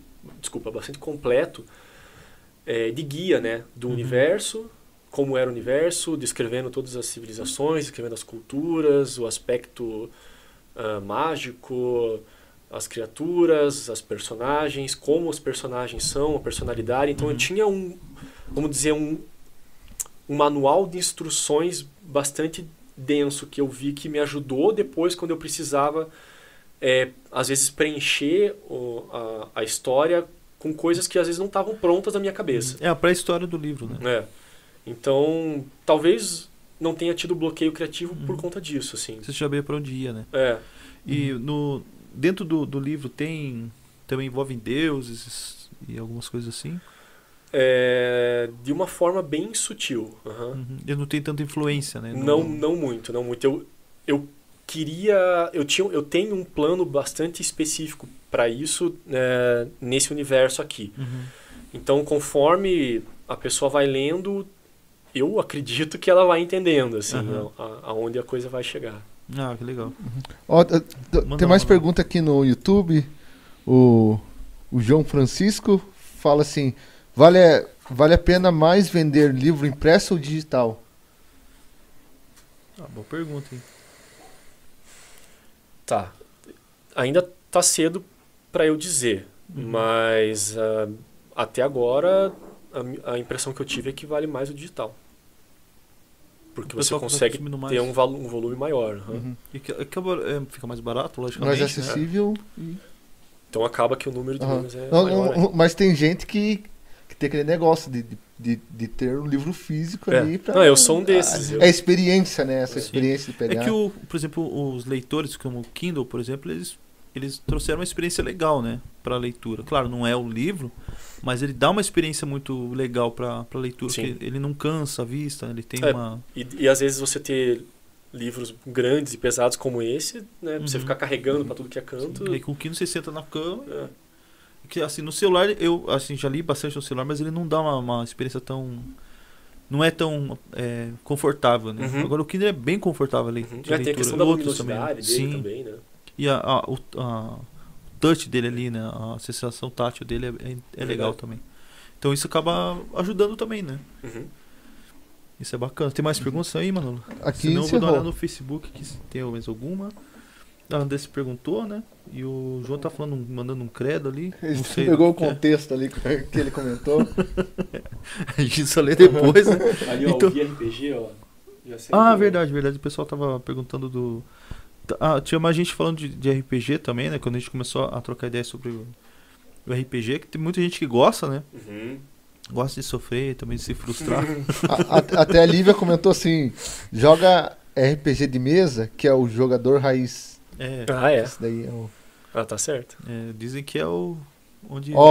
de guia, né, do universo, como era o universo, descrevendo todas as civilizações, descrevendo as culturas, o aspecto mágico... as criaturas, as personagens, como os personagens são, a personalidade. Então eu tinha um manual de instruções bastante denso que eu vi que me ajudou depois quando eu precisava, às vezes, preencher a história com coisas que às vezes não estavam prontas na minha cabeça. É a pré-história do livro, né? Então, talvez não tenha tido bloqueio criativo por conta disso, assim. Você sabia para onde ia, né? E dentro do livro também envolvem deuses e algumas coisas assim? De uma forma bem sutil. Eu não tenho tanta influência, né? Não muito. Eu tenho um plano bastante específico para isso, nesse universo aqui. Então, conforme a pessoa vai lendo, eu acredito que ela vai entendendo, assim, aonde a coisa vai chegar. Ah, que legal. Tem mais pergunta aqui no YouTube. O João Francisco fala assim: vale a pena mais vender livro impresso ou digital? Boa pergunta, hein? Tá. Ainda tá cedo para eu dizer, mas até agora, a impressão que eu tive é que vale mais o digital. Porque você consegue ter um volume maior. Uhum. E acaba, fica mais barato, logicamente. Mais acessível. Né? Então acaba que o número de livros é maior. Não, mas tem gente que tem aquele negócio de ter um livro físico ali pra... Não, eu sou um desses. É experiência, né? Essa experiência de pegar. É que, por exemplo, os leitores, como o Kindle, por exemplo, eles trouxeram uma experiência legal, né? Pra leitura. Claro, não é o livro, mas ele dá uma experiência muito legal pra leitura. Porque ele não cansa a vista, ele tem uma... E às vezes você ter livros grandes e pesados como esse, né? Você ficar carregando pra tudo que é canto. E com o Kindle você senta na cama... Que, assim, no celular, eu assim, já li bastante no celular, mas ele não dá uma experiência tão... Não é tão confortável, né? Uhum. Agora o Kindle é bem confortável ali. Uhum. Tem a questão da luminosidade dele também, né? E o touch dele ali, né? A sensação tátil dele é legal também. Então isso acaba ajudando também, né? Uhum. Isso é bacana. Tem mais perguntas aí, Manolo? Aqui senão eu vou dar uma olhada no Facebook, que tem mais alguma. A Andressa perguntou, né? E o João tá falando, mandando um credo ali. Ele não sei, pegou o contexto ali que ele comentou. A gente só lê depois, né? Ali, ó, então... o RPG, ó. Já sei verdade. O pessoal tava perguntando do... tinha mais gente falando de RPG também, né? Quando a gente começou a trocar ideias sobre o RPG, que tem muita gente que gosta, né? Uhum. Gosta de sofrer, também de se frustrar. Até a Lívia comentou assim, joga RPG de mesa, que é o jogador raiz... Esse daí é o... Ah, tá certo. Dizem que é o...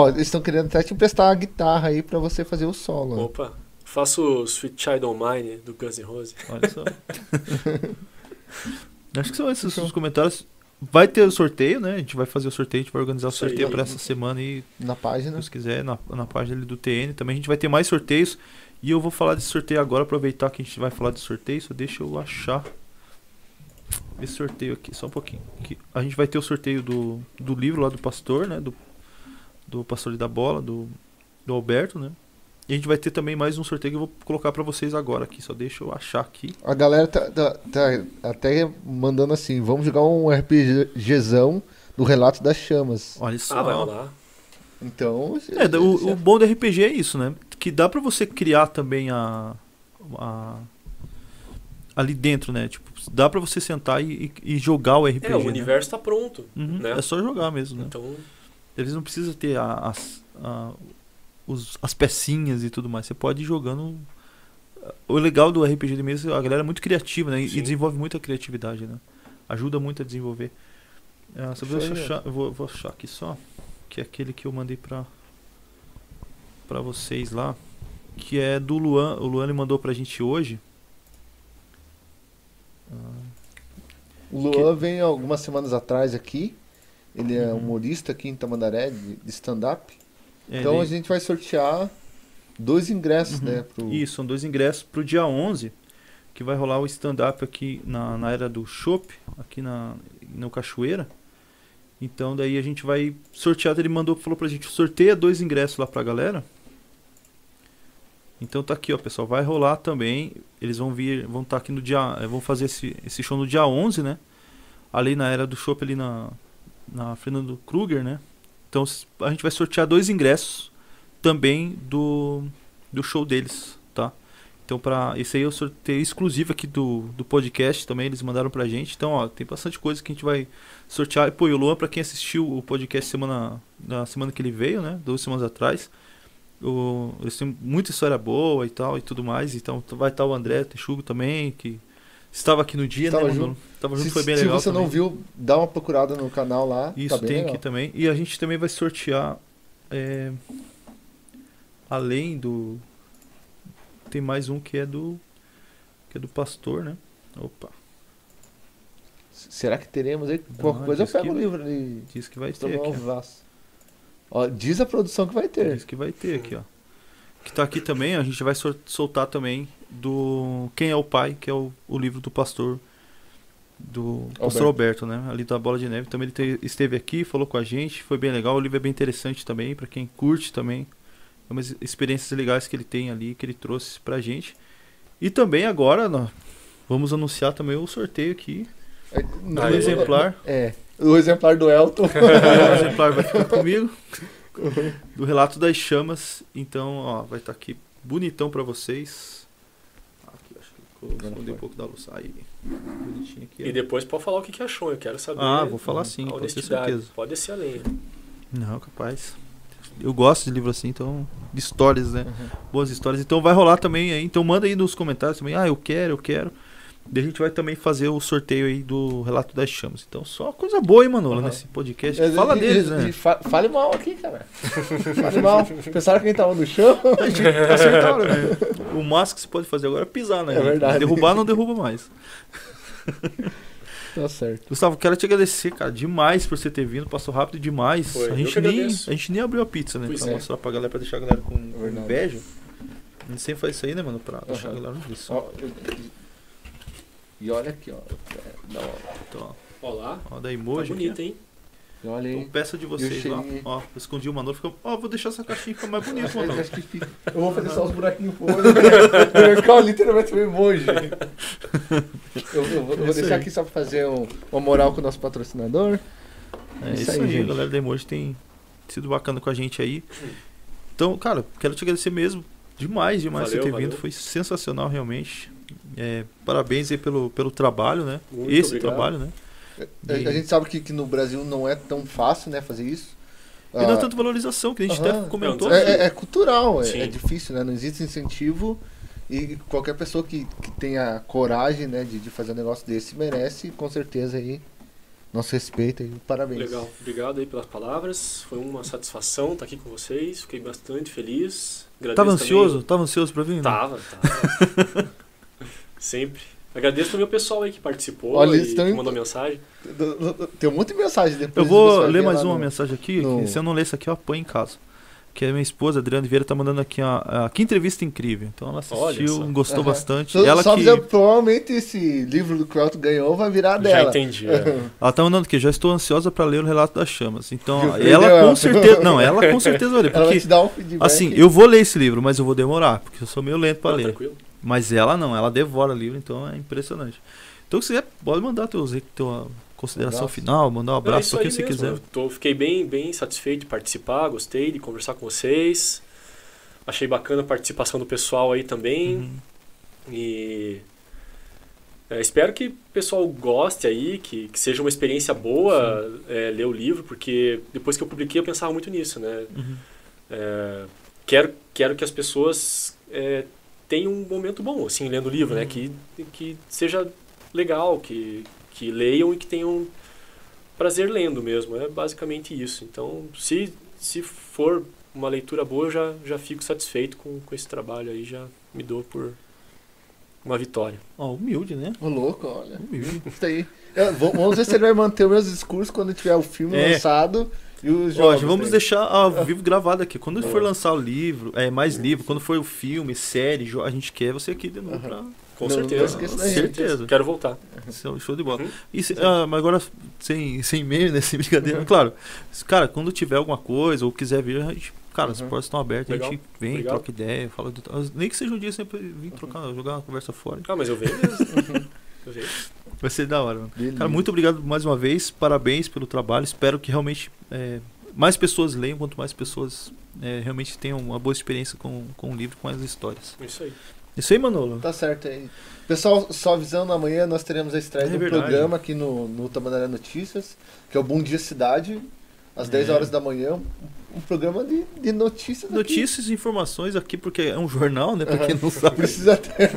eles estão querendo até te emprestar a guitarra aí pra você fazer o solo. Opa, faço o Sweet Child O' Mine do Guns N' Roses. Olha só. Acho que são esses os comentários. Vai ter o sorteio, né? A gente vai fazer o sorteio, a gente vai organizar o sorteio pra essa semana aí. Na página. Se quiser, na página ali do TN. Também a gente vai ter mais sorteios. E eu vou falar de sorteio agora, aproveitar que a gente vai falar de sorteio. Só deixa eu achar... esse sorteio aqui, só um pouquinho. A gente vai ter o sorteio do livro lá do pastor, né? Do pastor da bola, do Alberto, né? E a gente vai ter também mais um sorteio que eu vou colocar pra vocês agora aqui. Só deixa eu achar aqui. A galera tá até mandando assim, vamos jogar um RPGzão do Relato das Chamas. Olha só. Ah, vai rolar. Então... o bom do RPG é isso, né? Que dá pra você criar também ali dentro, né? Tipo, dá pra você sentar e jogar o RPG. O universo tá pronto. Uhum, né? É só jogar mesmo, né? Então... eles não precisam ter as pecinhas e tudo mais. Você pode ir jogando... O legal do RPG de mesa, a galera é muito criativa, né? E desenvolve muita criatividade, né? Ajuda muito a desenvolver. Eu vou achar aqui só. Que é aquele que eu mandei pra vocês lá. Que é do Luan. O Luan ele mandou pra gente hoje. O Luan veio algumas semanas atrás aqui. Ele é humorista aqui em Tamandaré, de stand-up. Então a gente vai sortear 2 ingressos, né? Isso, são 2 ingressos pro dia 11, que vai rolar o stand-up aqui na era do Chopp, aqui no Cachoeira. Então daí a gente vai sortear. Ele falou pra gente, sorteia 2 ingressos lá pra galera. Então tá aqui, ó, pessoal, vai rolar também. Eles vão vir, vão estar aqui no dia, vão fazer esse show no dia 11, né? Ali na era do show, ali na Fernando Kruger, né? Então a gente vai sortear 2 ingressos também do show deles, tá? Então pra esse aí eu sorteio exclusivo aqui do podcast também, eles mandaram pra gente. Então, ó, tem bastante coisa que a gente vai sortear. E pô, e o Luan, pra quem assistiu o podcast na semana que ele veio, né? 2 semanas atrás. Eles têm muita história boa e tal, e tudo mais. Então vai estar o André Texugo também, que estava aqui no dia, estava, né? Junto. Estava junto, foi bem legal. Se você não viu, dá uma procurada no canal lá. Isso, tá bem tem legal. Aqui também. E a gente também vai sortear, além do... Tem mais um que é do pastor, né? Opa. Será que teremos aí? Qualquer coisa eu pego o livro ali. Diz que vai ter aqui. Ó, diz a produção que vai ter. Diz que vai ter aqui, ó. Que tá aqui também, a gente vai soltar também do Quem é o Pai, que é o livro do pastor Alberto, né? Ali da Bola de Neve. Também ele esteve aqui, falou com a gente, foi bem legal. O livro é bem interessante também, pra quem curte também. É umas experiências legais que ele tem ali, que ele trouxe pra gente. E também agora, nós vamos anunciar também o sorteio aqui. Do exemplar. O exemplar do Elton. O exemplar vai ficar comigo. do Relato das Chamas. Então, ó, vai estar aqui bonitão pra vocês. Aqui, acho que eu escondi um pouco da luz. Aí, bonitinho aqui. E depois pode falar o que achou, eu quero saber. Ah, vou falar sim, pode ter certeza. Pode descer a lenha. Não, capaz. Eu gosto de livro assim, então, de histórias, né? Uhum. Boas histórias. Então vai rolar também aí. Então manda aí nos comentários também. Ah, eu quero, eu quero. Daí a gente vai também fazer o sorteio aí do Relato das Chamas. Então, só coisa boa, hein, Manolo, nesse podcast. Fala deles, né? Fale mal aqui, cara. Fale mal. Pensaram que a gente tava no chão? A gente acertaram, né? O máximo que se pode fazer agora é pisar, né? É verdade. Derrubar não derruba mais. Tá certo. Gustavo, quero te agradecer, cara, demais por você ter vindo. Passou rápido demais. Foi. A gente nem abriu a pizza, né? Pois pra mostrar pra galera, pra deixar a galera com inveja. A gente sempre faz isso aí, né, mano? Pra deixar a galera no vício. E olha aqui, ó. Então, ó. Olá. Ó, da Emoji. Tá bonito, hein? Olha aí. Então, peça de vocês, ó. Ó, escondi o Manolo. Ó, vou deixar essa caixinha ficar mais bonita, Manolo. Eu vou fazer só os buraquinhos fora. Vai ficar literalmente o Emoji. Eu vou deixar aqui só pra fazer uma moral com o nosso patrocinador. É isso aí, a galera da Emoji tem sido bacana com a gente aí. Então, cara, quero te agradecer mesmo. Demais você ter vindo. Foi sensacional, realmente. É, parabéns aí pelo trabalho, né? Muito trabalho, né? A gente sabe que no Brasil não é tão fácil, né, fazer isso. E não é tanto valorização, que a gente até comentou. É cultural, é difícil, né? Não existe incentivo. E qualquer pessoa que tenha coragem, né, de fazer um negócio desse merece, com certeza, aí, nosso respeito e parabéns. Legal, obrigado aí pelas palavras. Foi uma satisfação estar aqui com vocês. Fiquei bastante feliz. Agradeço também. Tava ansioso pra vir? Né? Tava. Sempre. Agradeço também o pessoal aí que participou. Olha, e que mandou mensagem. Tem um monte de mensagem depois. Eu vou ler mais uma mensagem aqui. Que se eu não ler isso aqui, eu apanho em casa. Que a minha esposa, Adriana Vieira, tá mandando aqui uma que entrevista incrível. Então ela assistiu, gostou bastante. Ela só que... provavelmente esse livro do Crowto ganhou vai virar dela. Já entendi. Ela tá mandando que já estou ansiosa para ler o Relato das Chamas. Então ela com certeza vai ler. Porque, ela vai te dar um feedback. Assim, eu vou ler esse livro, mas eu vou demorar, porque eu sou meio lento para ler. Tranquilo. Mas ela devora o livro, então é impressionante. Então se quiser, pode mandar tua consideração final, mandar um abraço para quem você quiser. Fiquei bem satisfeito de participar, gostei de conversar com vocês. Achei bacana a participação do pessoal aí também. E espero que o pessoal goste aí, que seja uma experiência boa ler o livro, porque depois que eu publiquei eu pensava muito nisso, né? Quero que as pessoas tenham um momento bom, assim, lendo o livro, né? Que seja legal, que leiam e que tenham prazer lendo mesmo. É basicamente isso. Então, se for uma leitura boa, eu já fico satisfeito com esse trabalho aí. Já me dou por uma vitória. Ó, humilde, né? Ô, louco, olha. Humilde. Isso aí. Vamos ver se ele vai manter os meus discursos quando tiver o filme lançado. E os jogos. Ó, vamos deixar ao vivo gravado aqui. Quando for lançar o livro, livro, quando for o filme, série, a gente quer você aqui de novo pra... Com certeza, certeza. Quero voltar. Show de bola. Mas agora, sem e-mail, né? Sem brincadeira. Claro, cara, quando tiver alguma coisa ou quiser vir, a gente, cara, as portas estão abertas. Legal. A gente vem, troca ideia, fala de... Nem que seja um dia sempre vim jogar uma conversa fora. Ah, mas eu venho mesmo. Eu venho. Vai ser da hora, mano. Delícia. Cara, muito obrigado mais uma vez. Parabéns pelo trabalho. Espero que realmente mais pessoas leiam, quanto mais pessoas realmente tenham uma boa experiência com o livro, com as histórias. Isso aí. Isso aí, Manolo. Tá certo aí. Pessoal, só avisando, amanhã nós teremos a estreia do programa aqui no Tamandaré Notícias, que é o Bom Dia Cidade, às 10 horas da manhã. Um programa de notícias. Notícias e informações aqui, porque é um jornal, né? Pra quem não sabe. Precisa ter.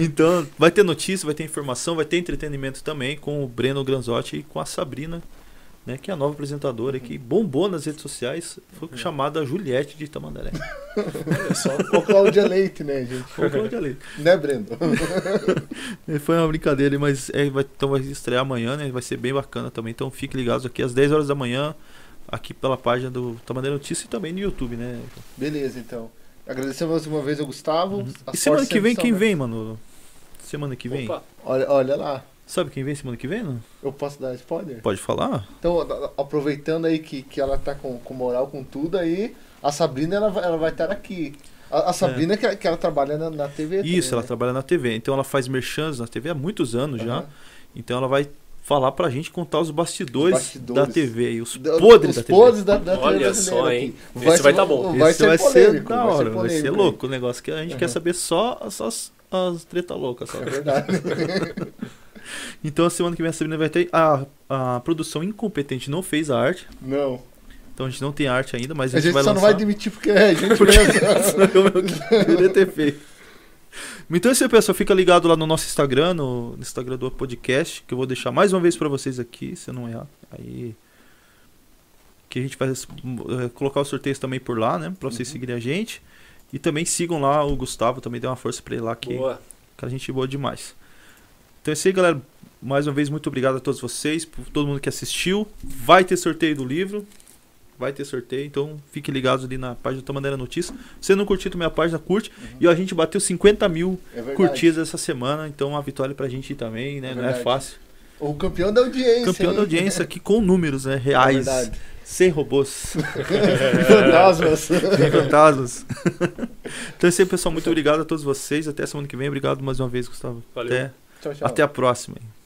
Então, vai ter notícia, vai ter informação, vai ter entretenimento também com o Breno Granzotti e com a Sabrina, né, que é a nova apresentadora que bombou nas redes sociais, foi chamada a Juliette de Tamandaré. Ou Cláudia Leite, né, gente? Ou Cláudia Leite. Né, Brendo? Foi uma brincadeira, mas então vai estrear amanhã, né? Vai ser bem bacana também. Então fiquem ligados aqui às 10 horas da manhã, aqui pela página do Tamandaré Notícias e também no YouTube, né? Beleza, então. Agradecemos mais uma vez ao Gustavo. E semana que vem, quem vem, Manolo? Semana que vem? Olha lá. Sabe quem vem semana que vem, não? Eu posso dar spoiler? Pode falar. Então, aproveitando aí que ela tá com moral, com tudo aí, a Sabrina ela vai estar aqui. A Sabrina que ela trabalha na TV. Isso, também, ela trabalha na TV. Então ela faz merchans na TV há muitos anos já. Então ela vai falar pra gente, contar os bastidores da TV e os podres da TV. Olha só, hein? Isso vai tá bom. Vai ser da hora, vai ser louco o negócio, que a gente quer saber só as treta loucas. É verdade. Então, a semana que vem a Sabrina vai ter... A produção incompetente não fez a arte. Não. Então a gente não tem arte ainda, mas a gente vai lançar. A gente só não vai demitir porque a gente queria ter feito. Então é isso aí, pessoal. Fica ligado lá no nosso Instagram, no Instagram do podcast, que eu vou deixar mais uma vez pra vocês aqui, se eu não errar. Aí... Que a gente vai colocar os sorteios também por lá, né? Pra vocês seguirem a gente. E também sigam lá o Gustavo, também dê uma força pra ele lá, que boa. Cara, a gente boa demais. Então é isso aí, galera. Mais uma vez, muito obrigado a todos vocês, por todo mundo que assistiu. Vai ter sorteio do livro. Vai ter sorteio, então fiquem ligados ali na página do Tamandaré Notícias. Se você não curtiu a minha página, curte. E a gente bateu 50 mil curtidas essa semana, então uma vitória pra gente também, né? Não é fácil. O campeão da audiência. Campeão da audiência aqui com números, né? Reais. Sem robôs. Fantasmas. Sem fantasmas. Então é isso aí, pessoal. Muito obrigado a todos vocês. Até semana que vem. Obrigado mais uma vez, Gustavo. Valeu. Até a próxima.